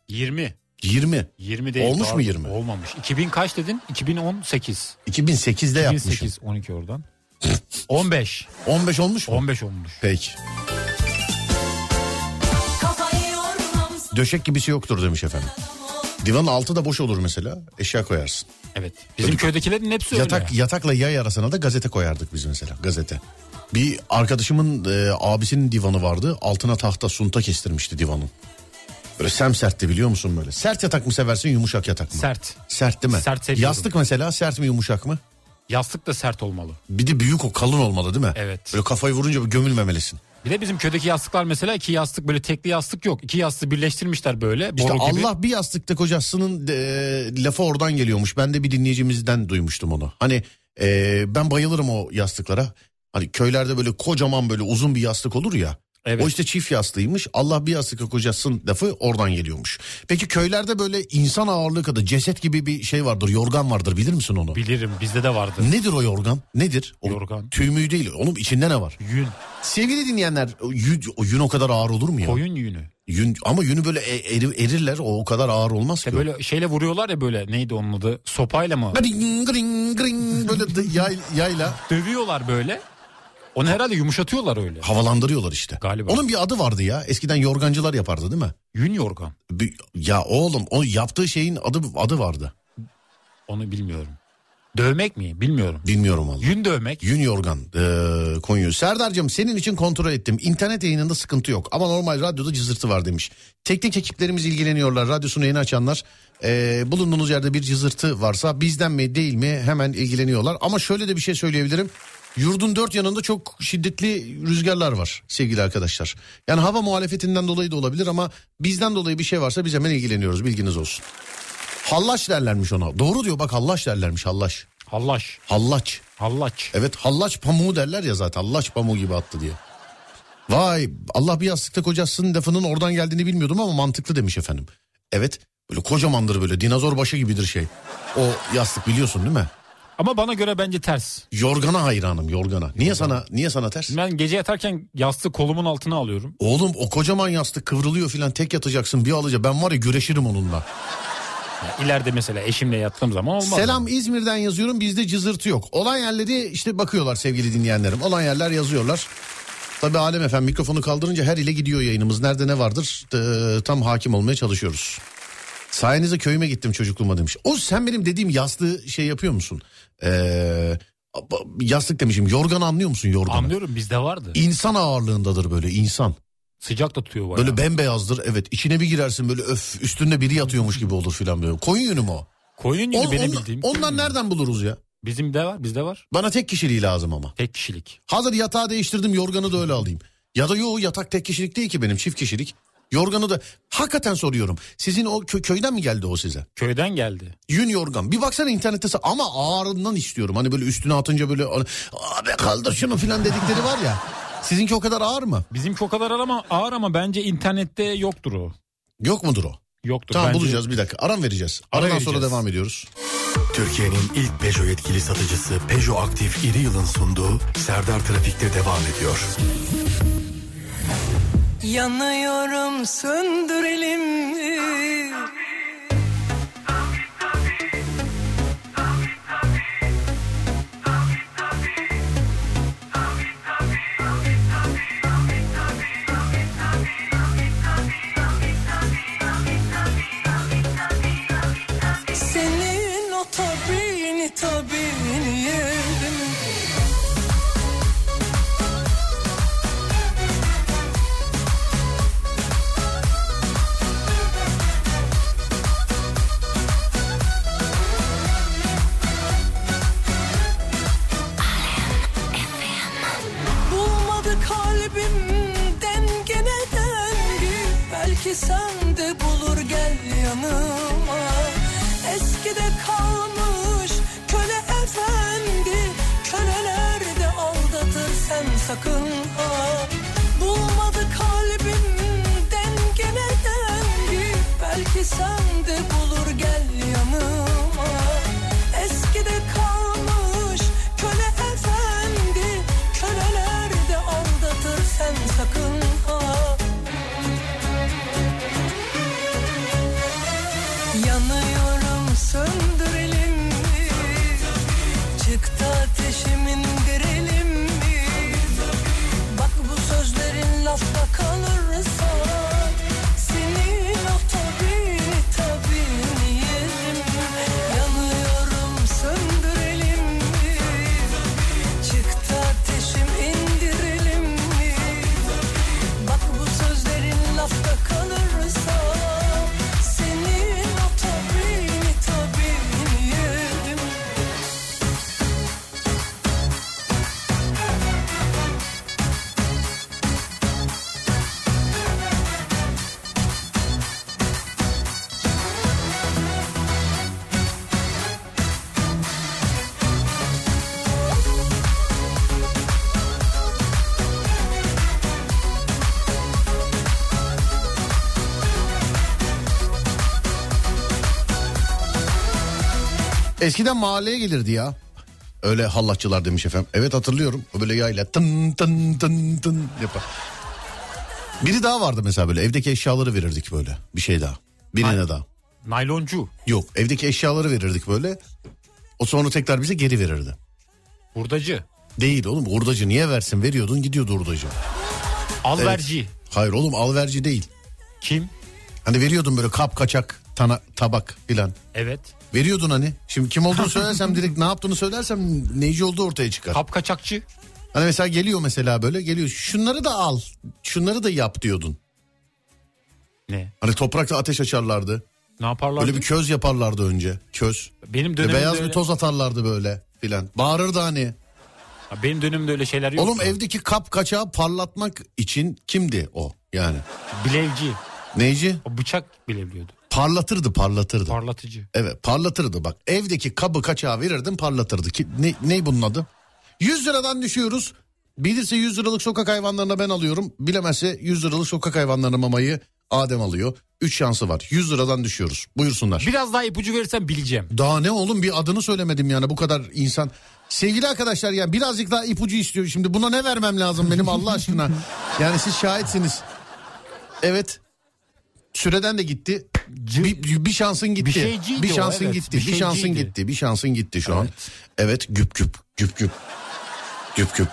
yirmi. yirmi. yirmi değil. Olmuş mu yirmi? Olmamış. iki bin kaç dedin? iki bin on sekiz. iki bin sekizde yapmışım. iki bin sekiz on iki oradan. on beş. on beş olmuş mu? on beş olmuş. Peki. Döşek gibisi yoktur demiş efendim. Divanın altı da boş olur mesela. Eşya koyarsın. Evet. Bizim Öyle. Köydekilerin hepsi yatak, öyle. Yatakla yay arasına da gazete koyardık biz mesela. Gazete. Bir arkadaşımın e, abisinin divanı vardı. Altına tahta sunta kestirmişti divanın. Böyle semsertti biliyor musun böyle. Sert yatak mı seversin yumuşak yatak mı? Sert. Sert değil mi? Sert seviyorum. Yastık mesela sert mi yumuşak mı? Yastık da sert olmalı. Bir de büyük o kalın olmalı değil mi? Evet. Böyle kafayı vurunca gömülmemelisin. Bir de bizim köydeki yastıklar mesela iki yastık böyle tekli yastık yok. İki yastığı birleştirmişler böyle. İşte Allah gibi. Bir yastıkta kocasının e, lafı oradan geliyormuş. Ben de bir dinleyicimizden duymuştum onu. Hani e, ben bayılırım o yastıklara. Hani köylerde böyle kocaman böyle uzun bir yastık olur ya. Evet. O işte çift yaslıymış. Allah bir yastıkla kocasın lafı oradan geliyormuş. Peki köylerde böyle insan ağırlığı kadar ceset gibi bir şey vardır. Yorgan vardır. Bilir misin onu? Bilirim. Bizde de vardır. Nedir o yorgan? Nedir? O yorgan. Tüy mü değil. Onun içinde ne var? Yün. Sevgili dinleyenler yün, yün o kadar ağır olur mu ya? Koyun yünü. Yün, ama yünü böyle eri, erirler o, o kadar ağır olmaz ki. Böyle şeyle vuruyorlar ya böyle neydi onun adı? Sopayla mı? Gring gring gring böyle yay, yayla. Dövüyorlar böyle. Onu herhalde yumuşatıyorlar öyle. Havalandırıyorlar işte. Galiba. Onun bir adı vardı ya. Eskiden yorgancılar yapardı değil mi? Yün yorgan. Ya oğlum o yaptığı şeyin adı adı vardı. Onu bilmiyorum. Dövmek mi? Bilmiyorum. Bilmiyorum vallahi. Yün dövmek. Yün yorgan ee, Konya. Serdar'cığım senin için kontrol ettim. İnternet yayınında sıkıntı yok ama normal radyoda cızırtı var demiş. Teknik ekiplerimiz ilgileniyorlar. Radyosunu yeni açanlar e, bulunduğunuz yerde bir cızırtı varsa bizden mi değil mi hemen ilgileniyorlar. Ama şöyle de bir şey söyleyebilirim. Yurdun dört yanında çok şiddetli rüzgarlar var sevgili arkadaşlar. Yani hava muhalefetinden dolayı da olabilir ama bizden dolayı bir şey varsa biz hemen ilgileniyoruz, bilginiz olsun. Hallaç derlermiş ona. Doğru diyor bak, hallaç derlermiş, hallaç. Hallaç. Hallaç. Hallaç. Evet, hallaç pamuğu derler ya zaten, hallaç pamuğu gibi attı diye. Vay, Allah bir yastıkta kocasının lafının oradan geldiğini bilmiyordum ama mantıklı demiş efendim. Evet, böyle kocamandır, böyle dinozor başı gibidir şey. O yastık, biliyorsun değil mi? Ama bana göre bence ters. Yorgana hayranım, yorgana. Niye yorgana. sana niye sana ters? Ben gece yatarken yastığı kolumun altına alıyorum. Oğlum o kocaman yastık kıvrılıyor filan, tek yatacaksın bir alaca. Ben var ya güreşirim onunla. Ya ileride mesela eşimle yattığım zaman olmaz. Selam yani. İzmir'den yazıyorum, bizde cızırtı yok. Olan yerleri işte bakıyorlar sevgili dinleyenlerim. Olan yerler yazıyorlar. Tabii Alem Efendim mikrofonu kaldırınca her ile gidiyor yayınımız. Nerede ne vardır ee, tam hakim olmaya çalışıyoruz. Sayenizde köyüme gittim çocukluğuma demiş. O sen benim dediğim yastığı şey yapıyor musun? Ee, yastık demişim. Yorgan anlıyor musun yorganı? Anlıyorum, bizde vardı. İnsan ağırlığındadır böyle, insan. Sıcak da tutuyor bayağı. Böyle bembeyazdır, evet. İçine bir girersin böyle, öf, üstünde biri yatıyormuş gibi olur filan böyle. Koyun yünü mü o? Koyun yünü on, benim onla, bildiğim. Ondan nereden buluruz ya? Bizim de var, bizde var. Bana tek kişiliği lazım ama. Tek kişilik. Hazır yatağı değiştirdim, yorganı da öyle alayım. Ya da yo, yatak tek kişilik değil ki benim, çift kişilik. Yorganı da hakikaten soruyorum. Sizin o kö- köyden mi geldi o size? Köyden geldi. Yün yorgan. Bir baksana internette ama ağırından istiyorum. Hani böyle üstüne atınca böyle abi kaldır şunu filan dedikleri var ya. Sizinki o kadar ağır mı? Bizimki o kadar ağır ama, ağır ama bence internette yoktur o. Yok mudur o? Yoktur. Tamam bence... bulacağız, bir dakika. Aram vereceğiz. Ara Aradan vereceğiz. Sonra devam ediyoruz. Türkiye'nin ilk Peugeot yetkili satıcısı Peugeot Aktif İri Yıl'ın sunduğu Serdar Trafikte devam ediyor. Yanıyorum, söndürelim mi? Senin o tabiini tabiini yedim. Sen de bulur gel yanıma. Eskide kalmış köle efendi, köleler de aldatır, sen sakın ha. Bulmadı kalbimden gene dengi, belki sen de bulur gel yanıma. Eskide kalmış köle efendi, köleler de aldatır, sen sakın ha. Söndürelim mi? Çıktı ateşimin indirelim mi? Bak bu sözlerin lafta kalırsa senin o tabii tabii yerim. Yanıyorum, söndürelim mi? Çıktı ateşim indirelim mi? Bak bu sözlerin lafta kalırsa. Eskiden mahalleye gelirdi ya. Öyle hallaççılar demiş efendim. Evet hatırlıyorum. O böyle yayla tın tın tın tın yapar. Biri daha vardı mesela, böyle evdeki eşyaları verirdik böyle. Bir şey daha. Birine Nay- daha. Nayloncu. Yok, evdeki eşyaları verirdik böyle. O sonra tekrar bize geri verirdi. Hurdacı. Değil oğlum, hurdacı niye versin, veriyordun gidiyordu hurdacı. Alverci. Evet. Hayır oğlum, alverci değil. Kim? Hani veriyordun böyle kap kaçak. tana, tabak filan. Evet. Veriyordun hani. Şimdi kim olduğunu söylersem direkt ne yaptığını söylersem neci olduğu ortaya çıkar. Kap kaçakçı. Hani mesela geliyor mesela böyle geliyor. Şunları da al. Şunları da yap diyordun. Ne? Hani toprakta ateş açarlardı. Ne yaparlardı? Böyle bir köz yaparlardı önce. Köz. Benim dönemimde beyaz öyle... bir toz atarlardı böyle filan. Bağırırdı hani. Ya benim dönemimde öyle şeyler yok. Oğlum evdeki kap kaçağı parlatmak için kimdi o yani? Bilevci. Neyci? O bıçak bilevliyordu. Parlatırdı parlatırdı. Parlatıcı. Evet parlatırdı bak. Evdeki kabı kaçağı verirdim parlatırdı. Ki, ne, ne bunun adı? yüz liradan düşüyoruz. Bilirse yüz liralık sokak hayvanlarına ben alıyorum. Bilemezse yüz liralık sokak hayvanlarına mamayı Adem alıyor. üç şansı var. yüz liradan düşüyoruz. Buyursunlar. Biraz daha ipucu verirsen bileceğim. Daha ne oğlum bir adını söylemedim yani bu kadar insan. Sevgili arkadaşlar yani birazcık daha ipucu istiyor. Şimdi buna ne vermem lazım benim Allah aşkına. Yani siz şahitsiniz. Evet. Süreden de gitti. C- bir, bir şansın gitti. Bir, şeyciydi bir şansın o, evet. gitti. Bir, bir şansın şeyciydi. gitti. Bir şansın gitti şu evet. an. Evet, güp güp güp güp. Güp güp.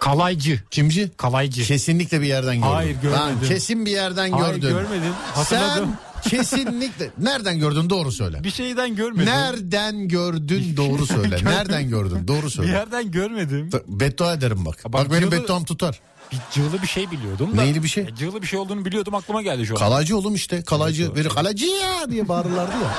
Kalaycı. Kimci? Kalaycı. Kesinlikle bir yerden gördüm. Hayır, görmedim. Lan, kesin bir yerden Hayır, gördüm. Hayır, görmedim. Hatırladım. Sen kesinlikle nereden gördün doğru söyle. Bir şeyden görmedim. Nereden gördün doğru söyle. Nereden gördün doğru söyle. Bir yerden görmedim. Beddua ederim bak. Bak, bak benim bedduam tutar. Bir cığlı bir şey biliyordum da. Neyli bir şey? Cığlı bir şey olduğunu biliyordum aklıma geldi şu an. Kalaycı oğlum işte. Kalaycı evet, verir kalaycı ya diye bağırırlardı ya.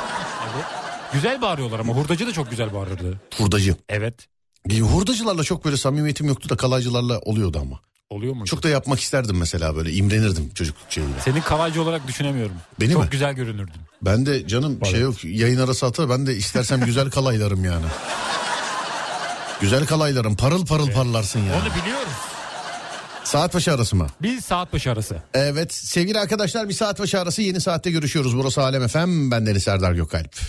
Evet. Güzel bağırıyorlar ama hurdacı da çok güzel bağırırdı. Hurdacı. Evet. E, hurdacılarla çok böyle samimiyetim yoktu da kalaycılarla oluyordu ama. Oluyor mu? Çok da yapmak isterdim mesela böyle imrenirdim çocukluk şeyiyle. Seni kalaycı olarak düşünemiyorum. Beni çok mi? Güzel görünürdün. Ben de canım Bayağı. şey yok yayın arası atar ben de istersem güzel kalaylarım yani. Güzel kalaylarım parıl parıl evet. parlarsın yani. Onu biliyoruz. Saat başı arası mı? Bir saat başı arası. Evet sevgili arkadaşlar bir saat başı arası yeni saatte görüşüyoruz. Burası Alem F M, ben Deniz Serdar Gökalp.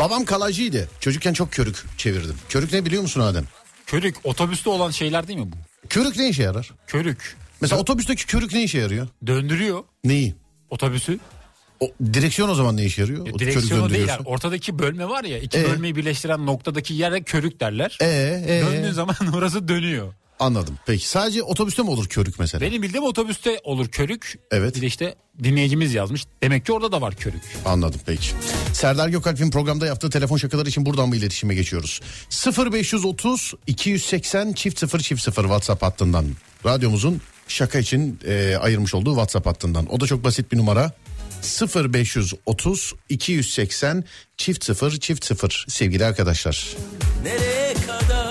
Babam kalaycıydı. Çocukken çok körük çevirdim. Körük ne biliyor musun Adem? Körük otobüste olan şeyler değil mi bu? Körük ne işe yarar? Körük. Mesela Dö- otobüsteki körük ne işe yarıyor? Döndürüyor. Neyi? Otobüsü. O, direksiyon o zaman ne işe yarıyor? E, direksiyonu değil. Ortadaki bölme var ya. İki e? bölmeyi birleştiren noktadaki yere körük derler. Eee. E, Döndüğün e. zaman orası dönüyor. Anladım. Peki sadece otobüste mi olur körük mesela? Benim bildiğim otobüste olur körük. Evet. Bir de işte dinleyicimiz yazmış. Demek ki orada da var körük. Anladım peki. Serdar Gökalp'in programda yaptığı telefon şakaları için buradan mı iletişime geçiyoruz? sıfır beş otuz iki seksen sıfır sıfır WhatsApp hattından. Radyomuzun şaka için e, ayırmış olduğu WhatsApp hattından. O da çok basit bir numara. sıfır beş otuz iki seksen sıfır sıfır sevgili arkadaşlar. Nereye kadar?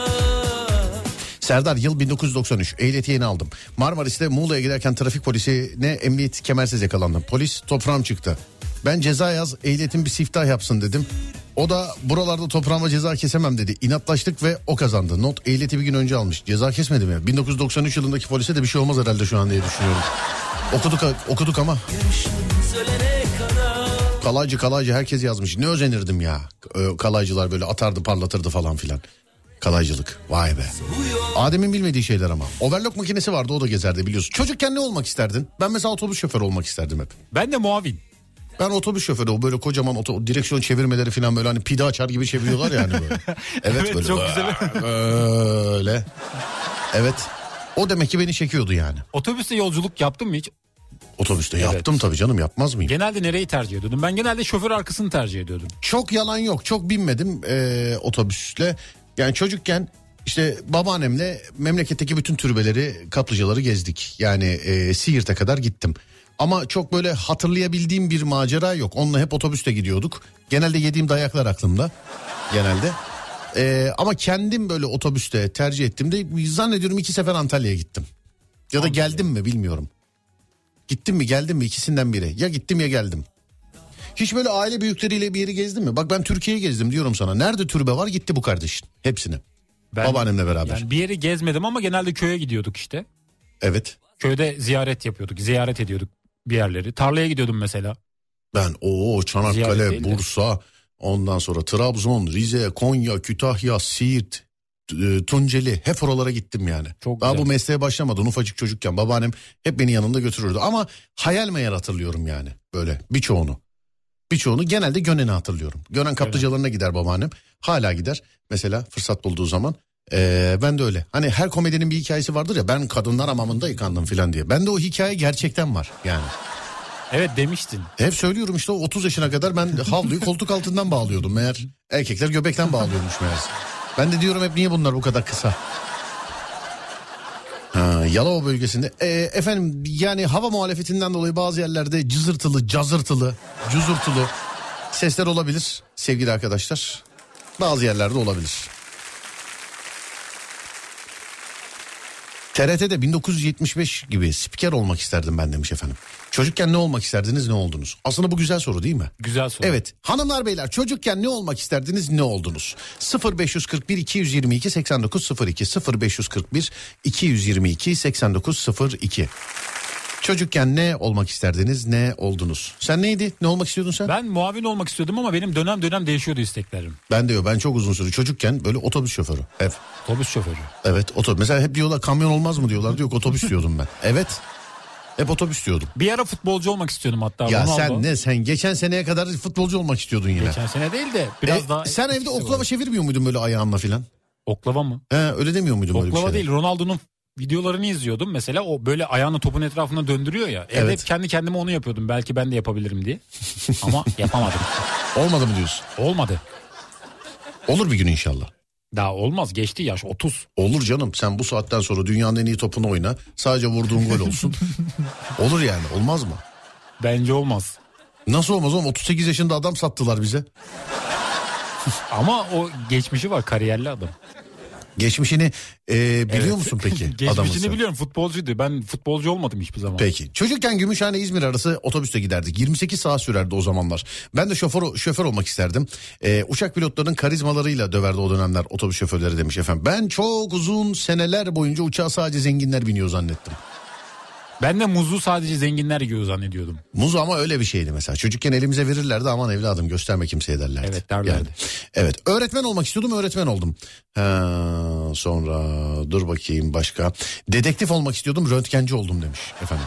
Serdar yıl bin dokuz yüz doksan üç ehliyeti yeni aldım. Marmaris'te Muğla'ya giderken trafik polisine emniyet kemersiz yakalandım. Polis toprağım çıktı. Ben ceza yaz ehliyetin bir siftah yapsın dedim. O da buralarda toprağıma ceza kesemem dedi. İnatlaştık ve o kazandı. Not ehliyeti bir gün önce almış. Ceza kesmedim ya. bin dokuz yüz doksan üç yılındaki polise de bir şey olmaz herhalde şu an diye düşünüyorum. Okuduk okuduk ama. Kalaycı kalaycı herkes yazmış. Ne özenirdim ya. Kalaycılar böyle atardı parlatırdı falan filan. Kalaycılık vay be. Adem'in bilmediği şeyler ama. Overlock makinesi vardı o da gezerdi biliyorsun. Çocukken ne olmak isterdin? Ben mesela otobüs şoförü olmak isterdim hep. Ben de muavin. Ben otobüs şoförü o böyle kocaman oto, direksiyon çevirmeleri falan böyle hani pide açar gibi çeviriyorlar yani böyle. Evet, evet böyle. Çok güzel. Böyle. Evet. O demek ki beni çekiyordu yani. Otobüste yolculuk yaptın mı hiç? Otobüste evet. yaptım tabii canım yapmaz mıyım? Genelde nereyi tercih ediyordun? Ben genelde şoför arkasını tercih ediyordum. Çok yalan yok. Çok binmedim ee, otobüsle. Yani çocukken İşte babaannemle memleketteki bütün türbeleri, kaplıcaları gezdik. Yani e, Siirt'e kadar gittim. Ama çok böyle hatırlayabildiğim bir macera yok. Onunla hep otobüste gidiyorduk. Genelde yediğim dayaklar aklımda. Genelde. E, ama kendim böyle otobüste tercih ettiğimde zannediyorum iki sefer Antalya'ya gittim. Ya da geldim mi bilmiyorum. Gittim mi geldim mi ikisinden biri. Ya gittim ya geldim. Hiç böyle aile büyükleriyle bir yeri gezdin mi? Bak ben Türkiye'yi gezdim diyorum sana. Nerede türbe var gitti bu kardeşin. Hepsini. Ben, babaannemle beraber. Yani bir yeri gezmedim ama genelde köye gidiyorduk işte. Evet. Köyde ziyaret yapıyorduk. Ziyaret ediyorduk bir yerleri. Tarlaya gidiyordum mesela. Ben o Çanakkale, Bursa, ondan sonra Trabzon, Rize, Konya, Kütahya, Siirt, Tunceli, hep oralara gittim yani. Çok Daha güzel. Bu mesleğe başlamadan ufacık çocukken babaannem hep beni yanında götürürdü. Ama hayal meyal hatırlıyorum yani böyle birçoğunu. Birçoğunu genelde Gönen'i hatırlıyorum. Gönen kaplıcalarına evet. gider babaannem. Hala gider. Mesela fırsat bulduğu zaman. Ee, ben de öyle. Hani her komedinin bir hikayesi vardır ya. Ben kadınlar hamamında yıkandım falan diye. Ben de o hikaye gerçekten var yani. Evet demiştin. Hep söylüyorum işte otuz yaşına kadar ben havluyu koltuk altından bağlıyordum. Meğer erkekler göbekten bağlıyormuş meğer. Ben de diyorum hep niye bunlar bu kadar kısa. Ha, Yalova bölgesinde e, efendim yani hava muhalefetinden dolayı bazı yerlerde cızırtılı, cazırtılı, cuzurtulu sesler olabilir sevgili arkadaşlar. Bazı yerlerde olabilir. T R T'de bin dokuz yüz yetmiş beş gibi spiker olmak isterdim ben demiş efendim. Çocukken ne olmak isterdiniz, ne oldunuz? Aslında bu güzel soru değil mi? Güzel soru. Evet. Hanımlar beyler çocukken ne olmak isterdiniz, ne oldunuz? sıfır beş kırk bir iki yüz yirmi iki seksen dokuz sıfır iki sıfır beş kırk bir iki yüz yirmi iki seksen dokuz sıfır iki Çocukken ne olmak isterdiniz, ne oldunuz? Sen neydi? Ne olmak istiyordun sen? Ben muavin olmak istiyordum ama benim dönem dönem değişiyordu isteklerim. Ben de yok. Ben çok uzun süre çocukken böyle otobüs şoförü. Evet. Otobüs şoförü. Evet, otobüs. Mesela hep diyorlar kamyon olmaz mı diyorlardı. Yok otobüs diyordum ben. Evet. Hep otobüs diyordum. Bir ara futbolcu olmak istiyordum hatta. Ya Ronaldo. Sen ne sen geçen seneye kadar futbolcu olmak istiyordun yine. Geçen sene değil de biraz e, daha. Sen evde oklava olarak çevirmiyor muydun böyle ayağınla filan? Oklava mı? He, öyle demiyor muydun böyle bir şey? Oklava değil, Ronaldo'nun videolarını izliyordum mesela, o böyle ayağını topun etrafına döndürüyor ya. Evet. Evde hep kendi kendime onu yapıyordum, belki ben de yapabilirim diye. Ama yapamadım. Olmadı mı diyorsun? Olmadı. Olur bir gün inşallah. Daha olmaz, geçti yaş otuz. Olur canım, sen bu saatten sonra dünyanın en iyi topunu oyna. Sadece vurduğun gol olsun. Olur yani, olmaz mı? Bence olmaz. Nasıl olmaz oğlum, otuz sekiz yaşında adam sattılar bize. Ama o geçmişi var, kariyerli adam. Geçmişini e, biliyor evet. musun peki? Geçmişini adamısı? Biliyorum, futbolcuydu. Ben futbolcu olmadım hiçbir zaman. Peki. Çocukken Gümüşhane-İzmir arası otobüste giderdik. yirmi sekiz saat sürerdi o zamanlar. Ben de şoför şoför olmak isterdim. E, uçak pilotlarının karizmalarıyla döverdi o dönemler otobüs şoförleri demiş efendim. Ben çok uzun seneler boyunca uçağa sadece zenginler biniyor zannettim. Ben de muzu sadece zenginler yiyor zannediyordum. Muz ama öyle bir şeydi mesela. Çocukken elimize verirlerdi, aman evladım gösterme kimseye derlerdi. Evet derlerdi. Yani, evet, öğretmen olmak istiyordum, öğretmen oldum. Ha, sonra dur bakayım başka. Dedektif olmak istiyordum, röntgenci oldum demiş efendim.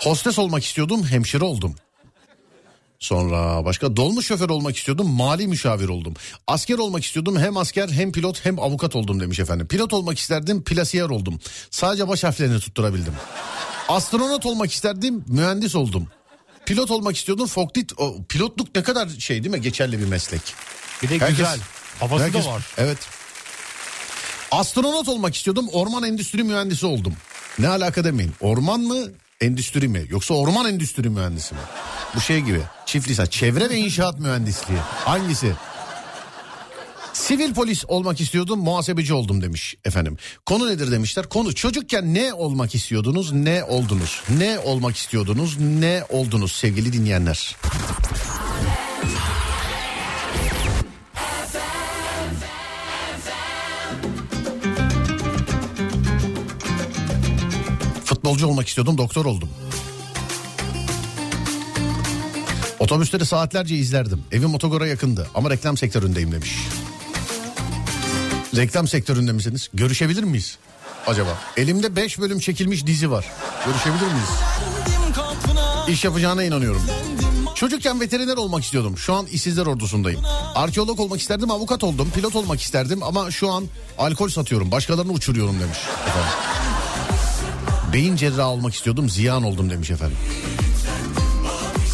Hostes olmak istiyordum, hemşire oldum. Sonra başka dolmuş şoför olmak istiyordum, mali müşavir oldum. Asker olmak istiyordum, hem asker hem pilot hem avukat oldum demiş efendim. Pilot olmak isterdim, plasiyer oldum. Sadece baş harflerini tutturabildim. Astronot olmak isterdim, mühendis oldum. Pilot olmak istiyordum, forklift. Pilotluk ne kadar şey değil mi? Geçerli bir meslek. Bir de herkes, güzel. Havası herkes, da var. Evet. Astronot olmak istiyordum, orman endüstri mühendisi oldum. Ne alaka demeyin. Orman mı, endüstri mi? Yoksa orman endüstri mühendisi mi? Bu şey gibi. Çift lisans. Çevre ve inşaat mühendisliği. Hangisi? Sivil polis olmak istiyordum, muhasebeci oldum demiş efendim. Konu nedir demişler. Konu çocukken ne olmak istiyordunuz, ne oldunuz? Ne olmak istiyordunuz, ne oldunuz sevgili dinleyenler? Futbolcu olmak istiyordum, doktor oldum. Otobüsleri saatlerce izlerdim. Evim otogara yakındı ama reklam sektöründeyim demiş. Reklam sektöründe misiniz? Görüşebilir miyiz acaba? Elimde beş bölüm çekilmiş dizi var. Görüşebilir miyiz? İş yapacağına inanıyorum. Çocukken veteriner olmak istiyordum. Şu an işsizler ordusundayım. Arkeolog olmak isterdim, avukat oldum. Pilot olmak isterdim ama şu an alkol satıyorum. Başkalarını uçuruyorum demiş efendim. Beyin cerrahı olmak istiyordum, ziyan oldum demiş efendim.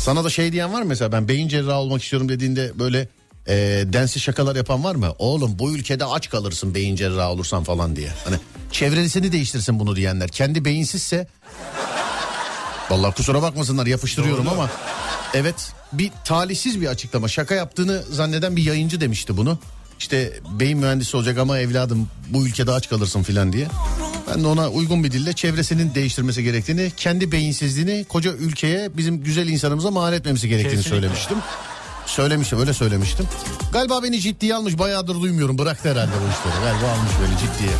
Sana da şey diyen var mı mesela, ben beyin cerrahı olmak istiyorum dediğinde böyle e, densi şakalar yapan var mı? Oğlum bu ülkede aç kalırsın beyin cerrahı olursan falan diye. Hani çevresini değiştirsin bunu diyenler. Kendi beyinsizse vallahi kusura bakmasınlar, yapıştırıyorum ama evet, bir talihsiz bir açıklama. Şaka yaptığını zanneden bir yayıncı demişti bunu. İşte beyin mühendisi olacak ama evladım bu ülkede aç kalırsın filan diye. Ben de ona uygun bir dille çevresinin değiştirmesi gerektiğini, kendi beyinsizliğini koca ülkeye, bizim güzel insanımıza mal etmemesi gerektiğini kesinlikle söylemiştim. Söylemiştim, öyle söylemiştim. Galiba beni ciddiye almış, bayağıdır duymuyorum, bıraktı herhalde bu işleri. Galiba almış böyle ciddiye.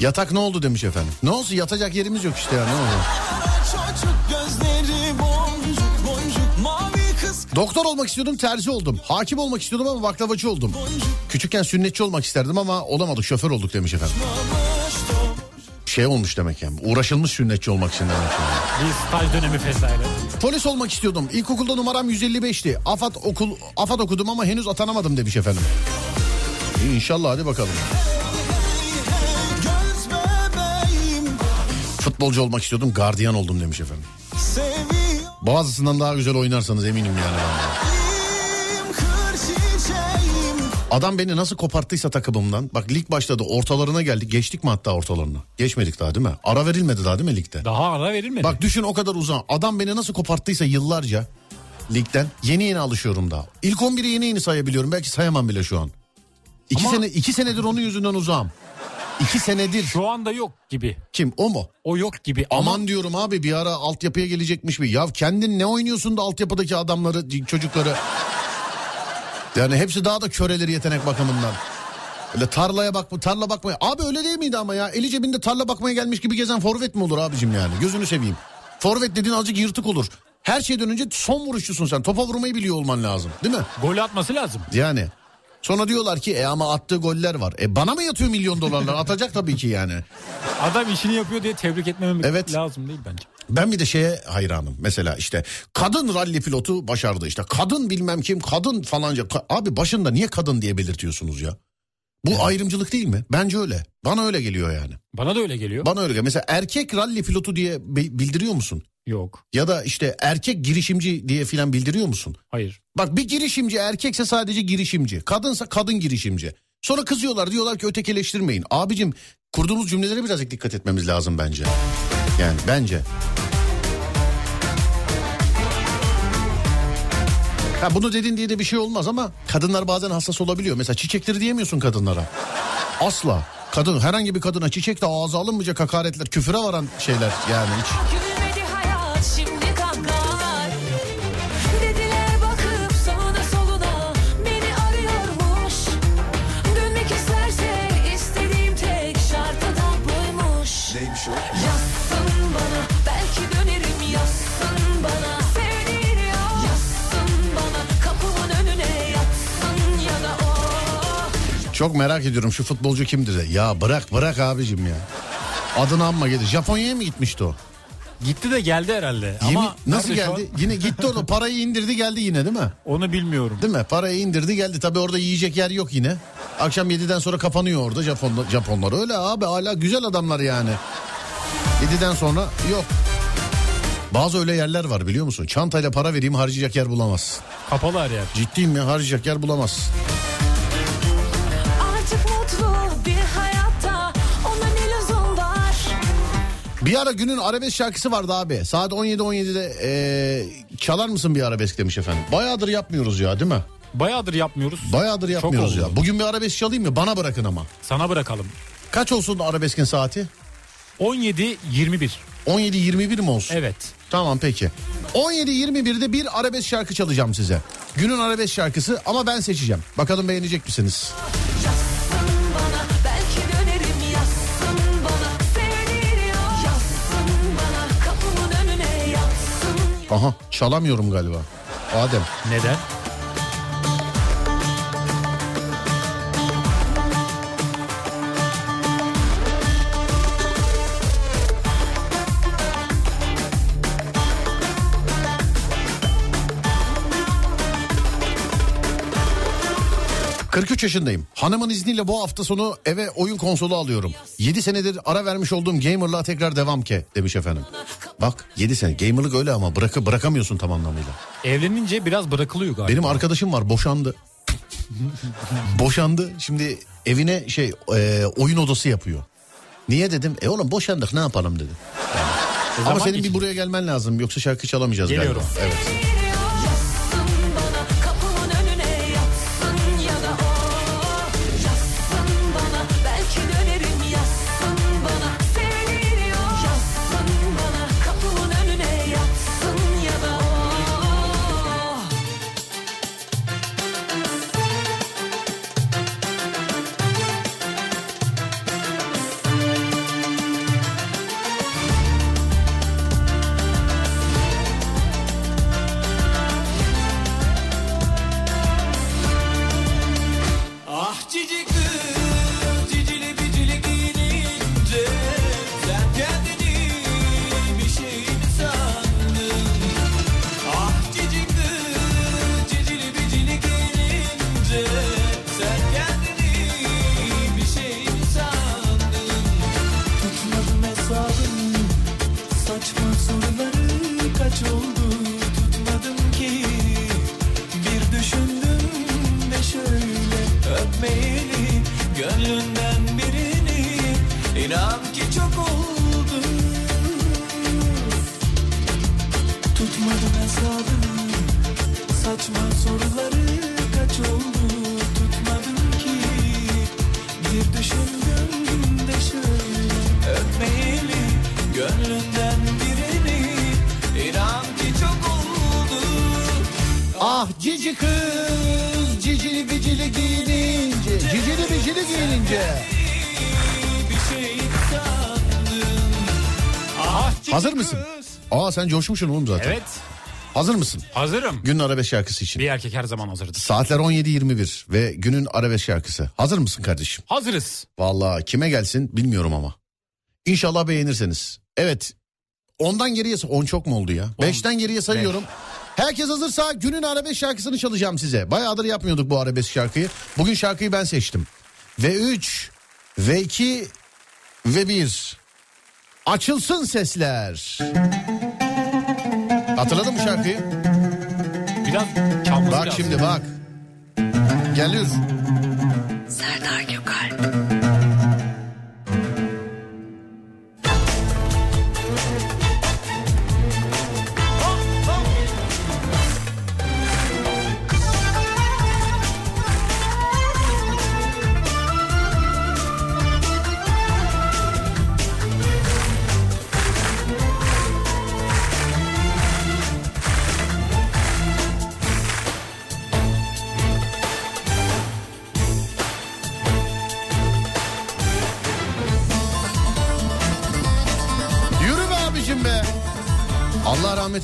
Yatak ne oldu demiş efendim. Ne olsun, yatacak yerimiz yok işte ya, ne oldu? Doktor olmak istiyordum, terzi oldum. Hakim olmak istiyordum ama baklavacı oldum. Küçükken sünnetçi olmak isterdim ama olamadık, şoför olduk demiş efendim. Şey olmuş demek yani, uğraşılmış sünnetçi olmak için demek yani. Bir staj dönemi vesaire. Polis olmak istiyordum. İlkokulda numaram yüz elli beşti. Afat okul Afat okudum ama henüz atanamadım demiş efendim. İnşallah, hadi bakalım. Futbolcu olmak istiyordum, gardiyan oldum demiş efendim. Bazısından daha güzel oynarsanız eminim yani. Adam beni nasıl koparttıysa takımımdan. Bak lig başladı, ortalarına geldik. Geçtik mi hatta ortalarına? Geçmedik daha değil mi? Ara verilmedi daha değil mi ligde? Daha ara verilmedi. Bak düşün, o kadar uzan. Adam beni nasıl koparttıysa yıllarca ligden. Yeni yeni alışıyorum daha. İlk on biri yeni yeni sayabiliyorum. Belki sayamam bile şu an. İki, Ama... sene, iki senedir onun yüzünden uzağım. İki senedir. Şu anda yok gibi. Kim, o mu? O yok gibi. Aman, Aman diyorum abi, bir ara altyapıya gelecekmiş bir. Ya kendin ne oynuyorsun da altyapıdaki adamları, çocukları. Yani hepsi daha da köreleri yetenek bakımından. Öyle tarlaya bakma, tarla bakmaya. Abi öyle değil miydi ama ya? Eli cebinde tarla bakmaya gelmiş gibi gezen forvet mi olur abicim yani? Gözünü seveyim. Forvet dediğin azıcık yırtık olur. Her şeyden önce son vuruşçusun sen. Topa vurmayı biliyor olman lazım, değil mi? Golü atması lazım. Yani. Sonra diyorlar ki e ama attığı goller var. E bana mı yatıyor milyon dolarlar? Atacak tabii ki yani. Adam işini yapıyor diye tebrik etmemem evet. lazım değil bence. Ben bir de şeye hayranım. Mesela işte kadın ralli pilotu başardı. İşte kadın bilmem kim, kadın falanca. Ka- Abi başında niye kadın diye belirtiyorsunuz ya? Bu evet. ayrımcılık değil mi? Bence öyle. Bana öyle geliyor yani. Bana da öyle geliyor. Bana öyle geliyor. Mesela erkek ralli pilotu diye be- bildiriyor musun? Yok. Ya da işte erkek girişimci diye filan bildiriyor musun? Hayır. Bak bir girişimci erkekse sadece girişimci. Kadınsa kadın girişimci. Sonra kızıyorlar, diyorlar ki ötekileştirmeyin. Abicim kurduğumuz cümlelere birazcık dikkat etmemiz lazım bence. Yani bence. Ha, bunu dedin diye de bir şey olmaz ama kadınlar bazen hassas olabiliyor. Mesela çiçekleri diyemiyorsun kadınlara. Asla. Kadın, herhangi bir kadına çiçek de ağza alınmayacak hakaretler, küfüre varan şeyler yani hiç. Çok merak ediyorum şu futbolcu kimdir de. Ya bırak bırak abicim ya. Adını anma gidi. Japonya'ya mı gitmişti o? Gitti de geldi herhalde. Yemi, Ama nasıl geldi? Yine gitti orada, parayı indirdi geldi yine değil mi? Onu bilmiyorum. Değil mi? Parayı indirdi geldi. Tabii orada yiyecek yer yok yine. Akşam yediden sonra kapanıyor orada Japonlar. Japonlar öyle abi, hala güzel adamlar yani. yediden sonra yok. Bazı öyle yerler var biliyor musun? Çantayla para vereyim, harcayacak yer bulamazsın. Kapalı her yer. Ciddiyim ya, harcayacak yer bulamazsın. Bir ara günün arabesk şarkısı vardı abi. Saat on yedi on yedide ee, çalar mısın bir arabesk demiş efendim. Bayağıdır yapmıyoruz ya değil mi? Bayağıdır yapmıyoruz. Bayağıdır yapmıyoruz ya. Bugün bir arabesk çalayım mı? Bana bırakın ama. Sana bırakalım. Kaç olsun arabeskin saati? on yedi yirmi bir. on yedi yirmi bir mi olsun? Evet. Tamam peki. on yedi yirmi birde bir arabesk şarkı çalacağım size. Günün arabesk şarkısı ama ben seçeceğim. Bakalım beğenecek misiniz? Aha, çalamıyorum galiba. Adem. Neden? kırk üç yaşındayım. Hanımın izniyle bu hafta sonu eve oyun konsolu alıyorum. yedi senedir ara vermiş olduğum gamerlığa tekrar devam ke demiş efendim. Bak yedi sene gamerlık öyle ama bırakı bırakamıyorsun tam anlamıyla. Evlenince biraz bırakılıyor galiba. Benim arkadaşım var, boşandı. Boşandı. Şimdi evine şey e, oyun odası yapıyor. Niye dedim? E oğlum boşandık, ne yapalım dedi. Yani. Ama senin geçince bir buraya gelmen lazım, yoksa şarkı çalamayacağız. Geliyorum. Galiba. Evet. Sen coşmuşsun oğlum zaten. Evet. Hazır mısın? Hazırım. Günün arabesk şarkısı için. Bir erkek her zaman hazırdır. Saatler on yedi yirmi bir ve günün arabesk şarkısı. Hazır mısın kardeşim? Hazırız. Vallahi kime gelsin bilmiyorum ama. İnşallah beğenirseniz. Evet. ondan geriye on çok mu oldu ya? beşten geriye sayıyorum. Beş. Herkes hazırsa günün arabesk şarkısını çalacağım size. Bayağıdır yapmıyorduk bu arabesk şarkıyı. Bugün şarkıyı ben seçtim. Ve üç ve iki ve bir. Açılsın sesler. Hatırladın mı şarkıyı? Biraz çalması lazım. Bak şimdi bak. Geliyor. Serdar Gökalp.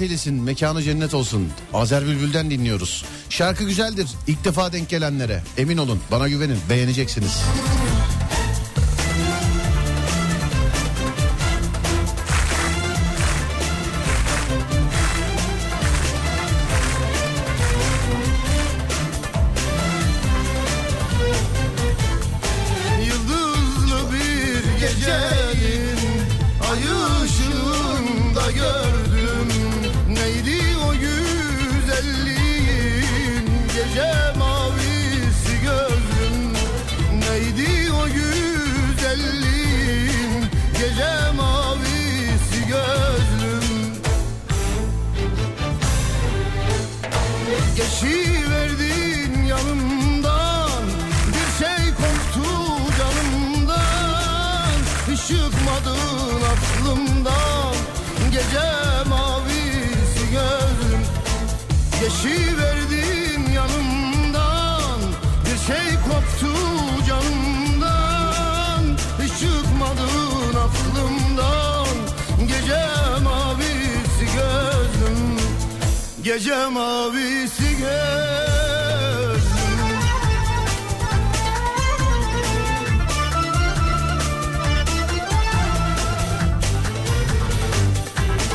Eylesin, mekanı cennet olsun. Azer Bülbül'den dinliyoruz. Şarkı güzeldir. İlk defa denk gelenlere. Emin olun, bana güvenin, beğeneceksiniz. Gece mavisi gözüm.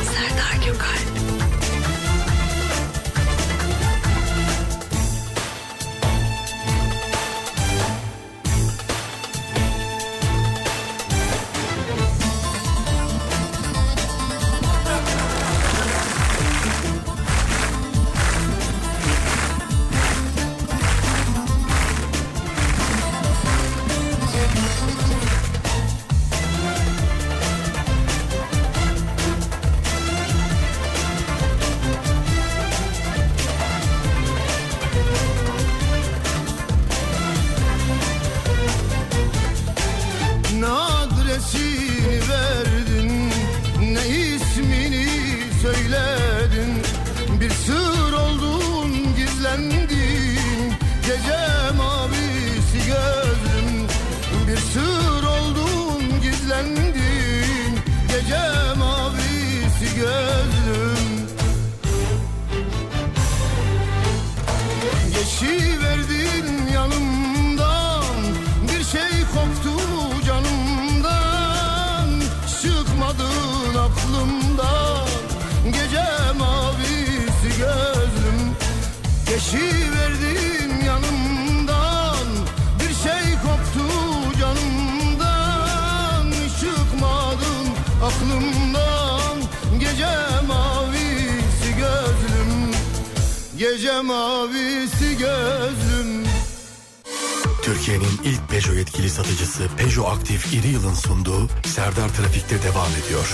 Serdar Gökalp. Gece mavisi gözüm. Türkiye'nin ilk Peugeot yetkili satıcısı Peugeot Aktif İri Yıl'ın sunduğu Serdar Trafik'te devam ediyor.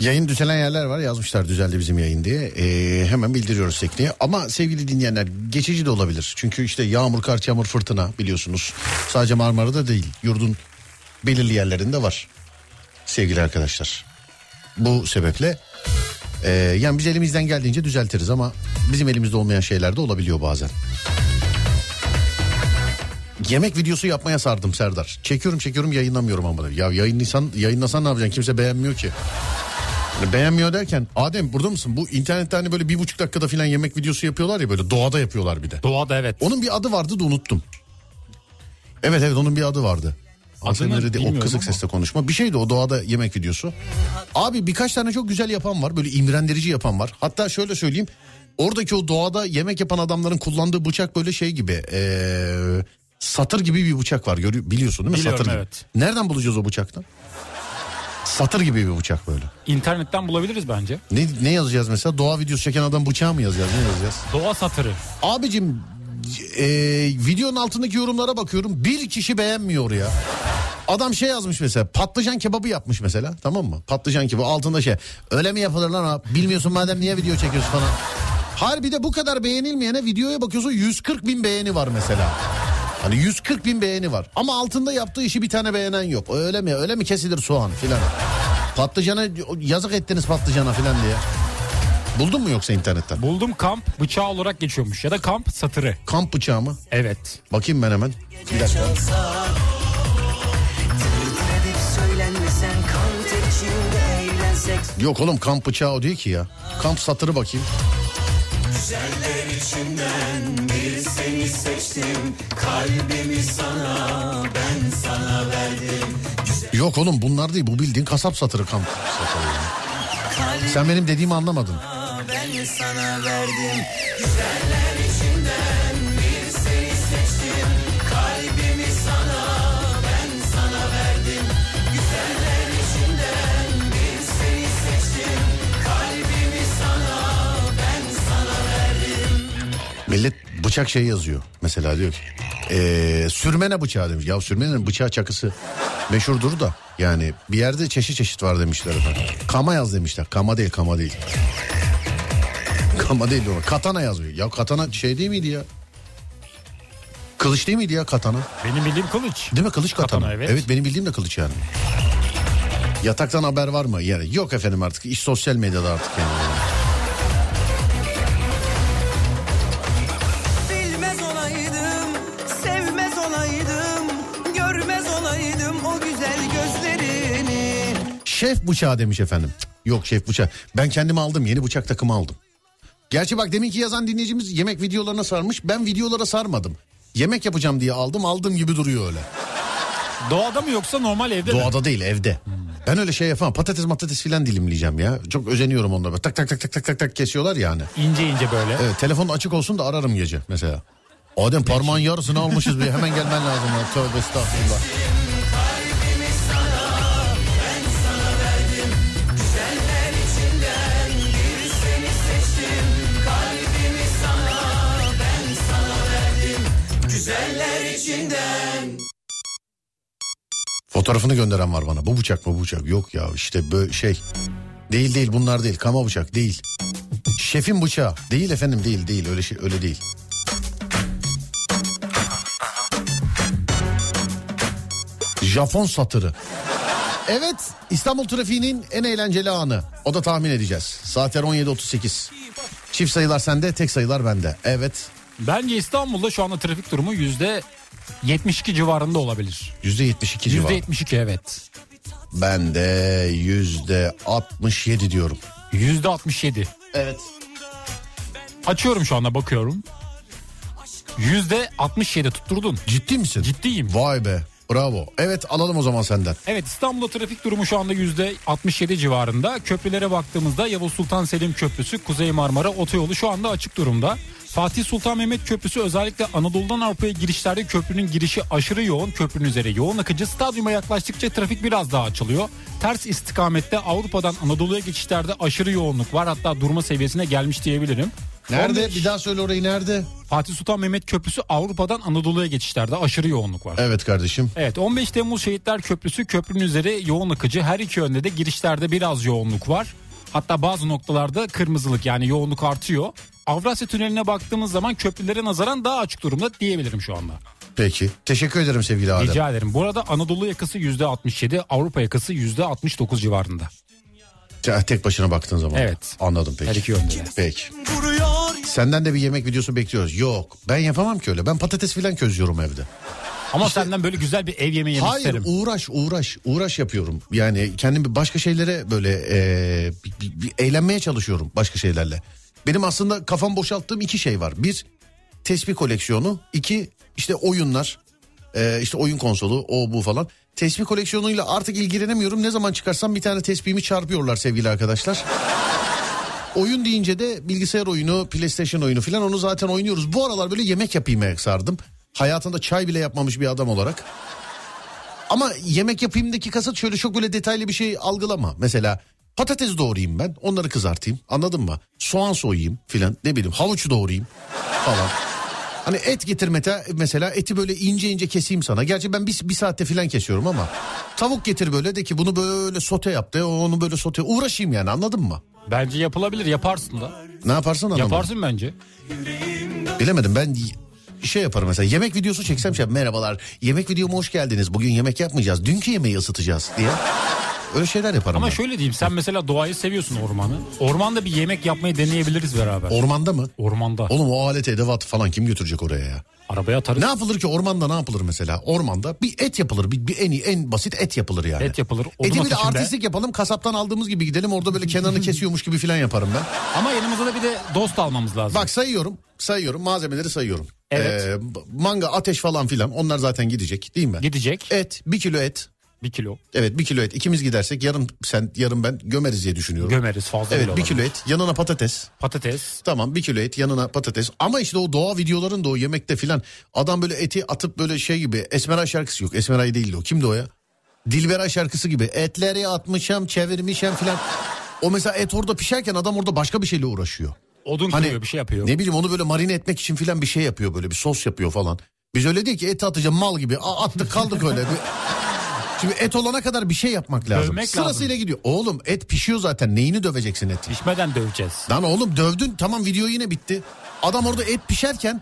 Yayın düzelen yerler var, yazmışlar düzeldi bizim yayın diye. Ee, hemen bildiriyoruz tekniğe. Ama sevgili dinleyenler, geçici de olabilir. Çünkü işte yağmur, kar, yağmur, fırtına biliyorsunuz. Sadece Marmara'da değil, yurdun belirli yerlerinde var sevgili arkadaşlar. Bu sebeple Ee, yani biz elimizden geldiğince düzeltiriz ama bizim elimizde olmayan şeyler de olabiliyor bazen. Yemek videosu yapmaya sardım Serdar. Çekiyorum çekiyorum yayınlamıyorum ama. Ya yayınlasan, yayınlasan ne yapacaksın? Kimse beğenmiyor ki. Beğenmiyor derken Adem burada mısın? Bu internette hani böyle bir buçuk dakikada filan yemek videosu yapıyorlar ya, böyle doğada yapıyorlar bir de. Doğada, evet. Onun bir adı vardı da unuttum. Evet evet onun bir adı vardı. Adını de, o kısık sesle konuşma. Bir şeydi o doğada yemek videosu. Abi birkaç tane çok güzel yapan var. Böyle imrendirici yapan var. Hatta şöyle söyleyeyim. Oradaki o doğada yemek yapan adamların kullandığı bıçak böyle şey gibi. Ee, satır gibi bir bıçak var. Görü- biliyorsun değil mi? Biliyorum, satır gibi. Evet. Nereden bulacağız o bıçaktan? Satır gibi bir bıçak böyle. İnternetten bulabiliriz bence. Ne, ne yazacağız mesela? Doğa videosu çeken adam bıçağı mı yazacağız? Ne yazacağız? Doğa satırı. Abicim e, videonun altındaki yorumlara bakıyorum. Bir kişi beğenmiyor ya. Adam şey yazmış mesela. Patlıcan kebabı yapmış mesela. Tamam mı? Patlıcan kebabı altında şey. Öyle mi yapılır lan abi? Bilmiyorsun madem niye video çekiyorsun falan. Harbi de bu kadar beğenilmeyene videoya bakıyorsun yüz kırk bin beğeni var mesela. Hani yüz kırk bin beğeni var. Ama altında yaptığı işi bir tane beğenen yok. Öyle mi? Öyle mi kesilir soğan filan? Patlıcana yazık ettiniz patlıcana filan diye. Buldun mu yoksa internetten? Buldum, kamp bıçağı olarak geçiyormuş ya da kamp satırı. Kamp bıçağı mı? Evet. Bakayım ben hemen. Bir dakika. Yok oğlum kamp bıçağı o değil ki ya. Kamp satırı bakayım. Güzeller içinden bir seni seçtim, kalbimi sana ben sana verdim. Güzel... Yok oğlum bunlar değil, bu bildiğin kasap satırı kamp satırı. Sen benim dediğimi anlamadın. Ben sana verdim. Güzeller içinden bir seni seçtim, kalbimi sana ben sana verdim. Güzeller içinden bir seni seçtim, kalbimi sana. Millet bıçak şey yazıyor. Mesela diyor ki ee, sürmene bıçağı demiş. Ya sürmenin bıçağı çakısı meşhurdur da. Yani bir yerde çeşit çeşit var demişler efendim. Kama yaz demişler. Kama değil kama değil. Kama değil diyorlar. Katana yazıyor. Ya katana şey değil miydi ya? Kılıç değil miydi ya katana? Benim bildiğim kılıç. Değil mi kılıç katana? Katana evet. Evet benim bildiğim de kılıç yani. Yataktan haber var mı? Yani yok efendim artık. İş sosyal medyada artık yani. Şef bıçağı demiş efendim. Cık, yok şef bıçağı. Ben kendime aldım. Yeni bıçak takımı aldım. Gerçi bak deminki yazan dinleyicimiz yemek videolarına sarmış. Ben videolara sarmadım. Yemek yapacağım diye aldım. Aldığım gibi duruyor öyle. Doğada mı yoksa normal evde mi? Doğada değil evde. Hmm. Ben öyle şey yapamam. Patates matates filan dilimleyeceğim ya. Çok özeniyorum onlara. Tak tak tak tak tak tak tak kesiyorlar yani. İnce ince böyle. Evet, telefon açık olsun da ararım gece mesela. Adem parmağın yarısını almışız. Be. Hemen gelmen lazım. Tövbe estağfurullah. Fotoğrafını gönderen var bana. Bu bıçak mı bu bıçak? Yok ya işte böyle şey. Değil değil bunlar değil. Kama bıçak değil. Şefin bıçağı. Değil efendim değil değil öyle şey öyle değil. Japon satırı. Evet, İstanbul trafiğinin en eğlenceli anı. O da tahmin edeceğiz. Saatler on yedi otuz sekiz. Çift sayılar sende, tek sayılar bende. Evet. Bence İstanbul'da şu anda trafik durumu yüzde yetmiş iki civarında olabilir. yüzde yetmiş iki civarında. yüzde yetmiş iki evet. Ben de yüzde altmış yedi diyorum. yüzde altmış yedi. Evet. Açıyorum şu anda bakıyorum. yüzde altmış yedi tutturdun. Ciddi misin? Ciddiyim. Vay be. Bravo. Evet alalım o zaman senden. Evet İstanbul'da trafik durumu şu anda yüzde altmış yedi civarında. Köprülere baktığımızda Yavuz Sultan Selim Köprüsü, Kuzey Marmara Otoyolu şu anda açık durumda. Fatih Sultan Mehmet Köprüsü özellikle Anadolu'dan Avrupa'ya girişlerde köprünün girişi aşırı yoğun. Köprünün üzeri yoğun akıcı. Stadyuma yaklaştıkça trafik biraz daha açılıyor. Ters istikamette Avrupa'dan Anadolu'ya geçişlerde aşırı yoğunluk var. Hatta durma seviyesine gelmiş diyebilirim. Nerede? on beş... Bir daha söyle orayı nerede? Fatih Sultan Mehmet Köprüsü Avrupa'dan Anadolu'ya geçişlerde aşırı yoğunluk var. Evet kardeşim. Evet on beş Temmuz Şehitler Köprüsü köprünün üzeri yoğun akıcı. Her iki yönde de girişlerde biraz yoğunluk var. Hatta bazı noktalarda kırmızılık yani yoğunluk artıyor. Avrasya Tüneli'ne baktığımız zaman köprülere nazaran daha açık durumda diyebilirim şu anda. Peki. Teşekkür ederim sevgili Adem. Rica ederim. Bu arada Anadolu yakası yüzde altmış yedi, Avrupa yakası yüzde altmış dokuz civarında. Tek başına baktığın zaman. Evet. Anladım peki. Her iki yönde. Peki. Senden de bir yemek videosu bekliyoruz. Yok, ben yapamam ki öyle. Ben patates filan közlüyorum evde. Ama işte, senden böyle güzel bir ev yemeği yemek isterim. Hayır, uğraş uğraş uğraş yapıyorum. Yani kendim başka şeylere böyle e, bir, bir eğlenmeye çalışıyorum başka şeylerle. Benim aslında kafam boşalttığım iki şey var. Bir, tesbih koleksiyonu. İki, işte oyunlar. E, işte oyun konsolu, o bu falan. Tesbih koleksiyonuyla artık ilgilenemiyorum. Ne zaman çıkarsam bir tane tesbihimi çarpıyorlar sevgili arkadaşlar. Oyun deyince de bilgisayar oyunu, PlayStation oyunu filan, onu zaten oynuyoruz. Bu aralar böyle yemek yapayım sardım. Hayatında çay bile yapmamış bir adam olarak. Ama yemek yapayımdaki kasıt şöyle, çok böyle detaylı bir şey algılama. Mesela patates doğrayayım ben, onları kızartayım, anladın mı? Soğan soyayım filan, ne bileyim havuç doğrayayım falan. Hani et getirmete mesela, eti böyle ince ince keseyim sana. Gerçi ben bir, bir saatte filan kesiyorum ama. Tavuk getir böyle, de ki bunu böyle sote yap, de onu böyle sote uğraşayım yani, anladın mı? Bence yapılabilir, yaparsın da. Ne yaparsın anlamı? Yaparsın bence. Bilemedim ben... Şey yaparım mesela, yemek videosu çeksem şey, merhabalar yemek videoma hoş geldiniz, bugün yemek yapmayacağız, dünkü yemeği ısıtacağız diye, öyle şeyler yaparım. Ama ben şöyle diyeyim, sen mesela doğayı seviyorsun, ormanı, ormanda bir yemek yapmayı deneyebiliriz beraber. Ormanda mı? Ormanda. Oğlum o alet edevat falan kim götürecek oraya ya? Arabaya atarız. Ne yapılır ki ormanda, ne yapılır mesela? Ormanda bir et yapılır, bir, bir en iyi, en basit et yapılır yani. Et yapılır. Eti bir de artistik yapalım, kasaptan aldığımız gibi gidelim, orada böyle kenarını kesiyormuş gibi filan yaparım ben. Ama yanımıza da bir de dost almamız lazım. Bak sayıyorum, sayıyorum malzemeleri sayıyorum. Evet. Ee, manga, ateş falan filan, onlar zaten gidecek değil mi? Gidecek. Et, bir kilo et. Bir kilo. Evet, bir kilo et. İkimiz gidersek yarım sen yarım ben gömeriz diye düşünüyorum. Gömeriz fazla. Evet, bir kilo et, yanına patates. Patates. Tamam, bir kilo et yanına patates. Ama işte o doğa videoların da o yemekte filan adam böyle eti atıp böyle şey gibi, Esmeray şarkısı yok. Esmeray değildi o. Kimdi o ya? Dilberay şarkısı gibi etleri atmışam çevirmişem filan. O mesela et orada pişerken adam orada başka bir şeyle uğraşıyor. Odun hani, kırıyor, bir şey yapıyor. Ne bileyim, onu böyle marine etmek için filan bir şey yapıyor, böyle bir sos yapıyor falan. Biz öyle değil ki eti atacağım mal gibi attık kaldık öyle. Şimdi et olana kadar bir şey yapmak lazım. Dövmek sırasıyla lazım. Gidiyor. Oğlum et pişiyor zaten. Neyini döveceksin eti? Pişmeden döveceğiz. Lan oğlum dövdün. Tamam, video yine bitti. Adam orada et pişerken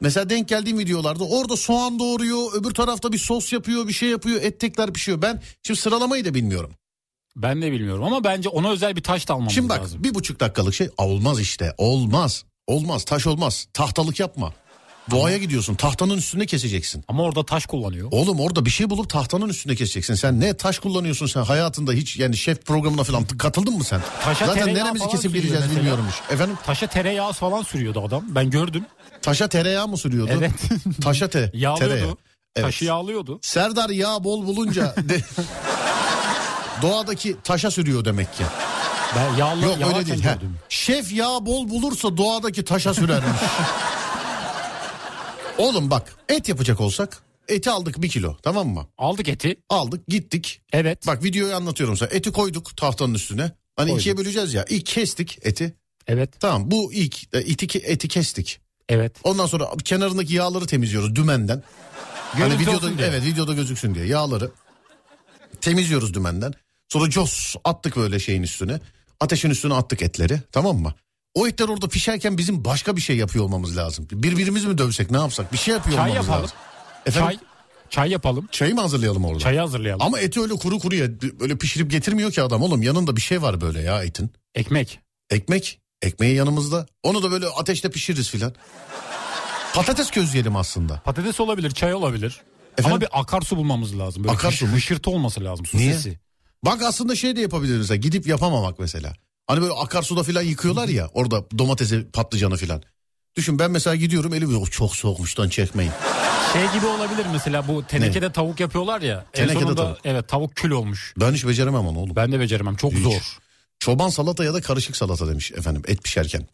mesela denk geldiğim videolarda orada soğan doğruyor. Öbür tarafta bir sos yapıyor, bir şey yapıyor. Et tekrar pişiyor. Ben şimdi sıralamayı da bilmiyorum. Ben de bilmiyorum ama bence ona özel bir taş da almamız lazım. Şimdi bak lazım. Bir buçuk dakikalık şey olmaz işte. Olmaz. Olmaz. Taş olmaz. Tahtalık yapma. Doğaya gidiyorsun, tahtanın üstünde keseceksin. Ama orada taş kullanıyor. Oğlum orada bir şey bulup tahtanın üstünde keseceksin. Sen ne taş kullanıyorsun sen hayatında hiç, yani şef programına falan katıldın mı sen? Taşa zaten neremizi kesip gireceğiz bilmiyormuş. Efendim? Taşa tereyağı falan sürüyordu adam, ben gördüm. Taşa tereyağı mı sürüyordu? Evet. Taşa te- yağlıyordu. Tereyağı. Evet. Taşı yağlıyordu. Serdar yağ bol bulunca de- doğadaki taşa sürüyor demek ki. Ben yağlı, yok öyle değil. Şef yağ bol bulursa doğadaki taşa sürermiş. Oğlum bak, et yapacak olsak eti aldık bir kilo, tamam mı? Aldık eti. Aldık gittik. Evet. Bak videoyu anlatıyorum sana. Eti koyduk tahtanın üstüne. Hani koyduk. İkiye böleceğiz ya. İlk kestik eti. Evet. Tamam, bu ilk eti, eti kestik. Evet. Ondan sonra kenarındaki yağları temizliyoruz dümenden. Hani videoda, evet, videoda gözüksün diye yağları temizliyoruz dümenden. Sonra cos attık böyle şeyin üstüne. Ateşin üstüne attık etleri, tamam mı? O etler orada pişerken bizim başka bir şey yapıyor olmamız lazım. Birbirimizi mi dövsek, ne yapsak? Bir şey yapıyor çay olmamız yapalım. Lazım. Efendim? Çay, çay yapalım. Çayı mı hazırlayalım orada? Çayı hazırlayalım. Ama eti öyle kuru kuruya öyle pişirip getirmiyor ki adam oğlum. Yanında bir şey var böyle ya etin. Ekmek. Ekmek. Ekmeği yanımızda. Onu da böyle ateşte pişiririz filan. Patates közleyelim aslında. Patates olabilir, çay olabilir. Efendim? Ama bir akarsu bulmamız lazım. Böyle akarsu. Hışırtı olması lazım. Su niye? Sesi. Bak aslında şey de yapabiliriz. Gidip yapamamak mesela. Hani böyle akarsuda filan yıkıyorlar ya orada domatesi, patlıcanı filan. Düşün ben mesela gidiyorum elimi oh, çok soğukmuştan çekmeyin. Şey gibi olabilir mesela, bu tenekede ne? Tavuk yapıyorlar ya. Tenekede sonunda, tavuk. Evet, tavuk kül olmuş. Ben hiç beceremem onu oğlum. Ben de beceremem, çok hiç. Zor. Çoban salata ya da karışık salata demiş efendim et pişerken.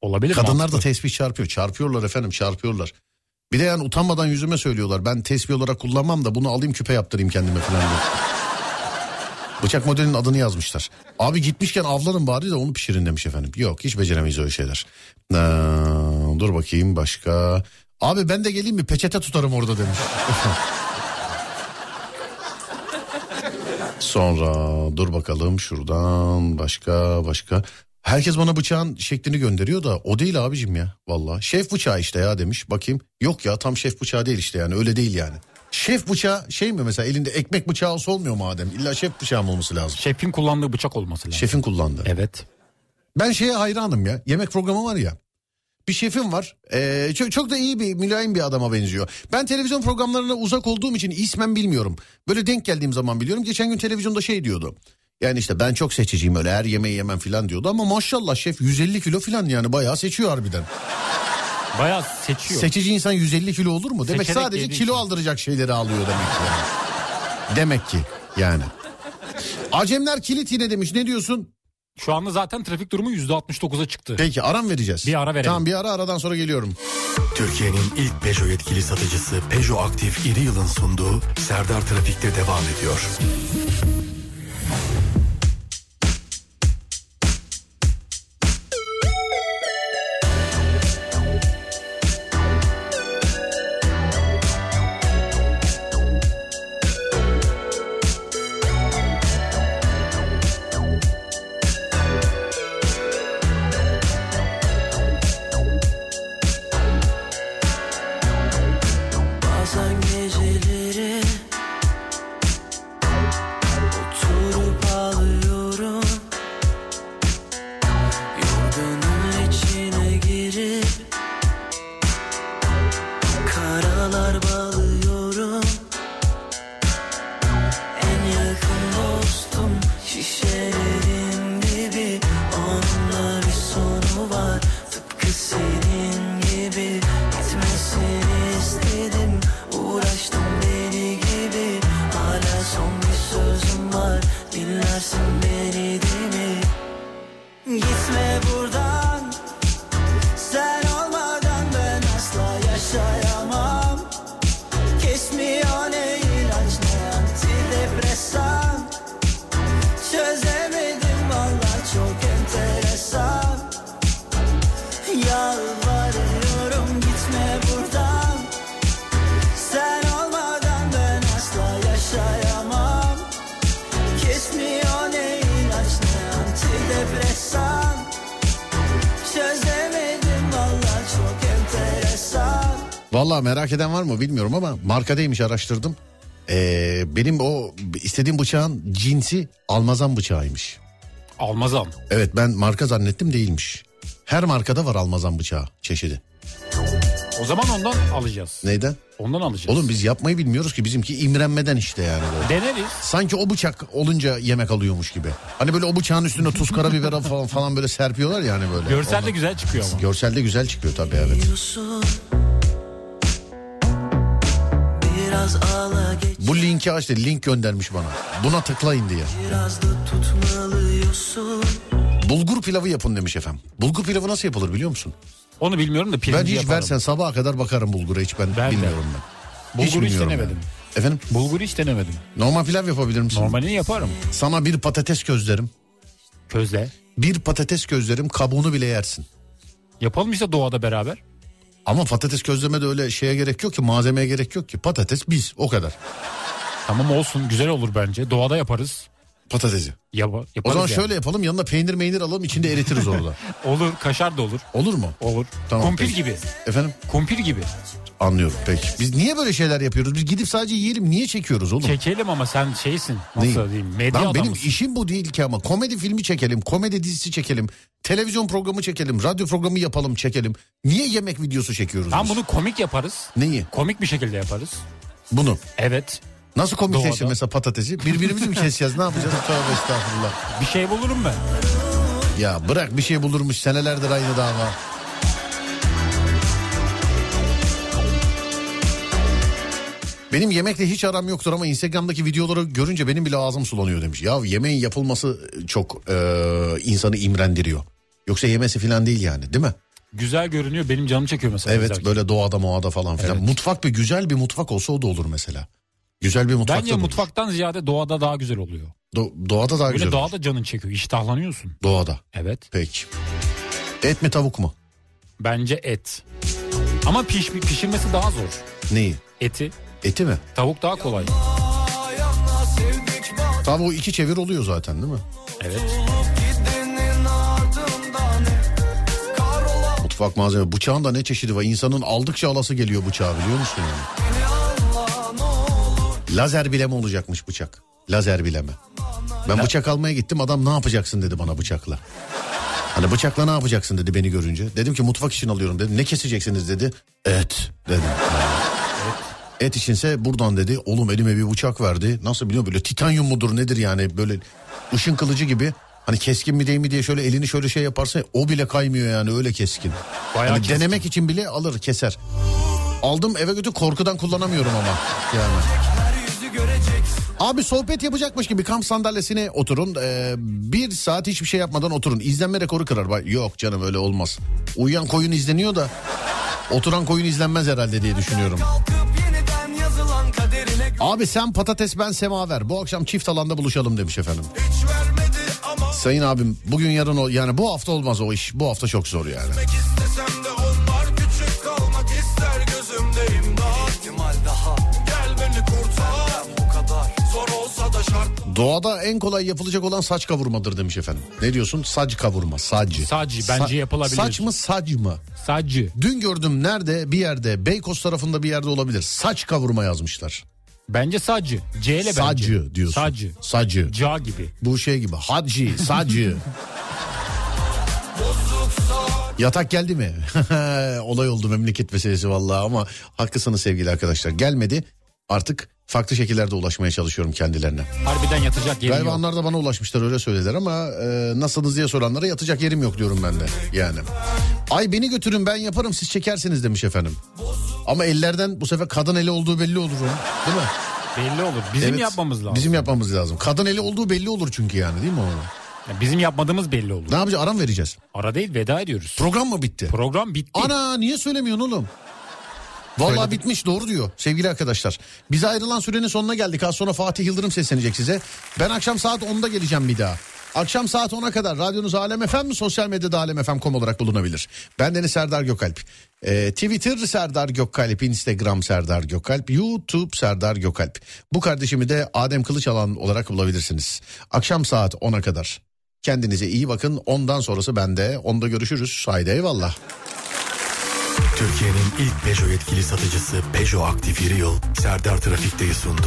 Olabilir. Kadınlar mantıklı. Da tesbih çarpıyor. Çarpıyorlar efendim, çarpıyorlar. Bir de yani utanmadan yüzüme söylüyorlar. Ben tesbih olarak kullanmam da bunu alayım küpe yaptırayım kendime filan diye. Bıçak modelinin adını yazmışlar. Abi gitmişken avlanın bari de onu pişirin demiş efendim. Yok, hiç beceremeyiz öyle şeyler. Ee, dur bakayım başka. Abi ben de geleyim mi, peçete tutarım orada demiş. Sonra dur bakalım şuradan başka başka. Herkes bana bıçağın şeklini gönderiyor da o değil abicim ya. Vallahi şef bıçağı işte ya demiş. Bakayım, yok ya tam şef bıçağı değil işte yani, öyle değil yani. Şef bıçağı şey mi mesela, elinde ekmek bıçağı olsa olmuyor mu Adem? İlla şef bıçağı mı olması lazım? Şefin kullandığı bıçak olması lazım. Şefin kullandığı. Evet. Ben şeye hayranım ya. Yemek programı var ya. Bir şefim var. Ee, çok, çok da iyi bir mülayim bir adama benziyor. Ben televizyon programlarına uzak olduğum için ismen bilmiyorum. Böyle denk geldiğim zaman biliyorum. Geçen gün televizyonda şey diyordu. Yani işte ben çok seçiciyim, öyle her yemeği yemem filan diyordu. Ama maşallah şef yüz elli kilo filan, yani bayağı seçiyor harbiden. Bayağı seçiyor. Seçici insan yüz elli kilo olur mu? Demek seçerek sadece kilo için aldıracak şeyleri alıyor demek ki. Yani. Demek ki yani. Acemler kilit yine demiş, ne diyorsun? Şu anda zaten trafik durumu yüzde altmış dokuza çıktı. Peki ara mı vereceğiz? Bir ara verelim. Tamam, bir ara, aradan sonra geliyorum. Türkiye'nin ilk Peugeot yetkili satıcısı Peugeot Aktif İri Yıl'ın sunduğu Serdar Trafik'te devam ediyor. Valla merak eden var mı bilmiyorum ama marka değilmiş, araştırdım. Ee, benim o istediğim bıçağın cinsi almazan bıçağıymış. Almazan? Evet, ben marka zannettim, değilmiş. Her markada var almazan bıçağı çeşidi. O zaman ondan alacağız. Neyden? Ondan alacağız. Oğlum biz yapmayı bilmiyoruz ki, bizimki imrenmeden işte yani. Böyle. Deneriz. Sanki o bıçak olunca yemek alıyormuş gibi. Hani böyle o bıçağın üstüne tuz, karabiber falan, falan böyle serpiyorlar yani böyle. Görsel ondan de güzel çıkıyor ama. Görsel de güzel çıkıyor tabii, evet. Bu linki açtı, link göndermiş bana. Buna tıklayın diye. Bulgur pilavı yapın demiş efendim. Bulgur pilavı nasıl yapılır biliyor musun? Onu bilmiyorum da pirinci yaparım. Ben hiç yaparım. Versen sabaha kadar bakarım bulgura, hiç ben, ben bilmiyorum de. ben. Bulgur hiç, hiç denemedim. Ben. Efendim? Bulgur hiç denemedim. Normal pilav yapabilir misin? Normalini yaparım. Sana bir patates közlerim. Közle? Bir patates közlerim, kabuğunu bile yersin. Yapalım işte doğada beraber. Ama patates közleme de öyle şeye gerek yok ki, malzemeye gerek yok ki. Patates biz, o kadar. Tamam, olsun, güzel olur bence. Doğada yaparız. Patatesi. Yap- o zaman yani. Şöyle yapalım, yanına peynir meynir alalım, içinde eritiriz orada. Olur, kaşar da olur. Olur mu? Olur. Tamam, kumpir peki. gibi. Efendim? Kumpir gibi. Anlıyorum, peki. Biz niye böyle şeyler yapıyoruz? Biz gidip sadece yiyelim, niye çekiyoruz oğlum? Çekelim ama sen şeysin. Nasıl diyeyim? Medya adamısın. Benim işim bu değil ki ama. Komedi filmi çekelim, komedi dizisi çekelim, televizyon programı çekelim, radyo programı yapalım, çekelim. Niye yemek videosu çekiyoruz? Tam bunu komik yaparız. Neyi? Komik bir şekilde yaparız. Bunu? Evet. Nasıl komikleşir mesela patatesi? Birbirimizi mi keseceğiz? Ne yapacağız? Tövbe estağfurullah. Bir şey bulurum ben. Ya bırak, bir şey bulurmuş, senelerdir aynı dava. Benim yemekle hiç aram yoktur ama Instagram'daki videoları görünce benim bile ağzım sulanıyor demiş. Ya yemeğin yapılması çok e, insanı imrendiriyor. Yoksa yemesi falan değil yani, değil mi? Güzel görünüyor, benim canım çekiyor mesela. Evet izlerken. Böyle doğada moada falan filan. Evet. Mutfak, bir güzel bir mutfak olsa o da olur mesela. Güzel bir mutfakta. Bence mutfaktan ziyade doğada daha güzel oluyor. Do- doğada daha Öyle güzel. Öyle doğada olur. Canın çekiyor, iştahlanıyorsun. Doğada. Evet. Peki. Et mi tavuk mu? Bence et. Ama piş, pişirmesi daha zor. Neyi? Eti. Eti mi? Tavuk daha kolay. Tavuğu iki çevir oluyor zaten, değil mi? Evet. Mutfak malzeme. Bıçağın da ne çeşidi var? İnsanın aldıkça alası geliyor bıçağı, biliyor musun yani? Lazer bileme olacakmış bıçak. Lazer bileme. Ben La- bıçak almaya gittim, adam ne yapacaksın dedi bana bıçakla. Hani bıçakla ne yapacaksın dedi beni görünce. Dedim ki mutfak için alıyorum dedim. Ne keseceksiniz dedi. Et dedim. Et, et içinse buradan dedi. Oğlum elime bir bıçak verdi. Nasıl biliyor musun? Böyle titanyum mudur nedir yani, böyle ışın kılıcı gibi. Hani keskin mi değil mi diye şöyle elini şöyle şey yaparsa o bile kaymıyor yani, öyle keskin. Bayağı yani keskin. Denemek için bile alır keser. Aldım eve götür, korkudan kullanamıyorum ama yani. Abi sohbet yapacakmış gibi kamp sandalyesine oturun. Ee, bir saat hiçbir şey yapmadan oturun. İzlenme rekoru kırar. Yok canım öyle olmaz. Uyuyan koyun izleniyor da oturan koyun izlenmez herhalde diye düşünüyorum. Abi sen patates ben semaver. Bu akşam çift alanda buluşalım demiş efendim. Sayın abim bugün yarın o, yani bu hafta olmaz o iş. Bu hafta çok zor yani. Doğada en kolay yapılacak olan saç kavurmadır demiş efendim. Ne diyorsun? Saç kavurma, sacı. Sacı bence Sa- yapılabilir. Saç mı, sac mı? Sacı. Dün gördüm nerede? Bir yerde, Beykoz tarafında bir yerde olabilir. Saç kavurma yazmışlar. Bence sacı. C ile bence. Sacı diyorsun. Sacı. Sacı. Ca gibi. Bu şey gibi. Hacı, sacı. Yatak geldi mi? Olay oldu memleket meselesi vallahi, ama haklısınız sevgili arkadaşlar. Gelmedi. Artık farklı şekillerde ulaşmaya çalışıyorum kendilerine. Harbiden yatacak yerim galiba yok. Onlar da bana ulaşmışlar, öyle söylediler ama e, nasılsınız diye soranlara yatacak yerim yok diyorum ben de yani. Ay beni götürün ben yaparım siz çekersiniz demiş efendim. Ama ellerden bu sefer kadın eli olduğu belli olur onun, değil mi? Belli olur. Bizim evet, yapmamız lazım. Bizim yapmamız lazım. Kadın eli olduğu belli olur çünkü yani, değil mi onu? Bizim yapmadığımız belli olur. Ne yapacağız? Ara mı vereceğiz? Ara değil, veda ediyoruz. Program mı bitti? Program bitti. Ana niye söylemiyorsun oğlum? Vallahi söyledim. Bitmiş, doğru diyor sevgili arkadaşlar. Bize ayrılan sürenin sonuna geldik. Az sonra Fatih Yıldırım seslenecek size. Ben akşam saat onda geleceğim bir daha. Akşam saat ona kadar radyonuz Alem F M, sosyal medyada alem f m nokta com olarak bulunabilir. Bendeniz Serdar Gökalp. Ee, Twitter Serdar Gökalp, Instagram Serdar Gökalp, YouTube Serdar Gökalp. Bu kardeşimi de Adem Kılıçalan olarak bulabilirsiniz. Akşam saat ona kadar. Kendinize iyi bakın. Ondan sonrası bende. Onda görüşürüz. Haydi eyvallah. Türkiye'nin ilk Peugeot yetkili satıcısı Peugeot Aktif Real, Serdar Trafikte'yi sundu.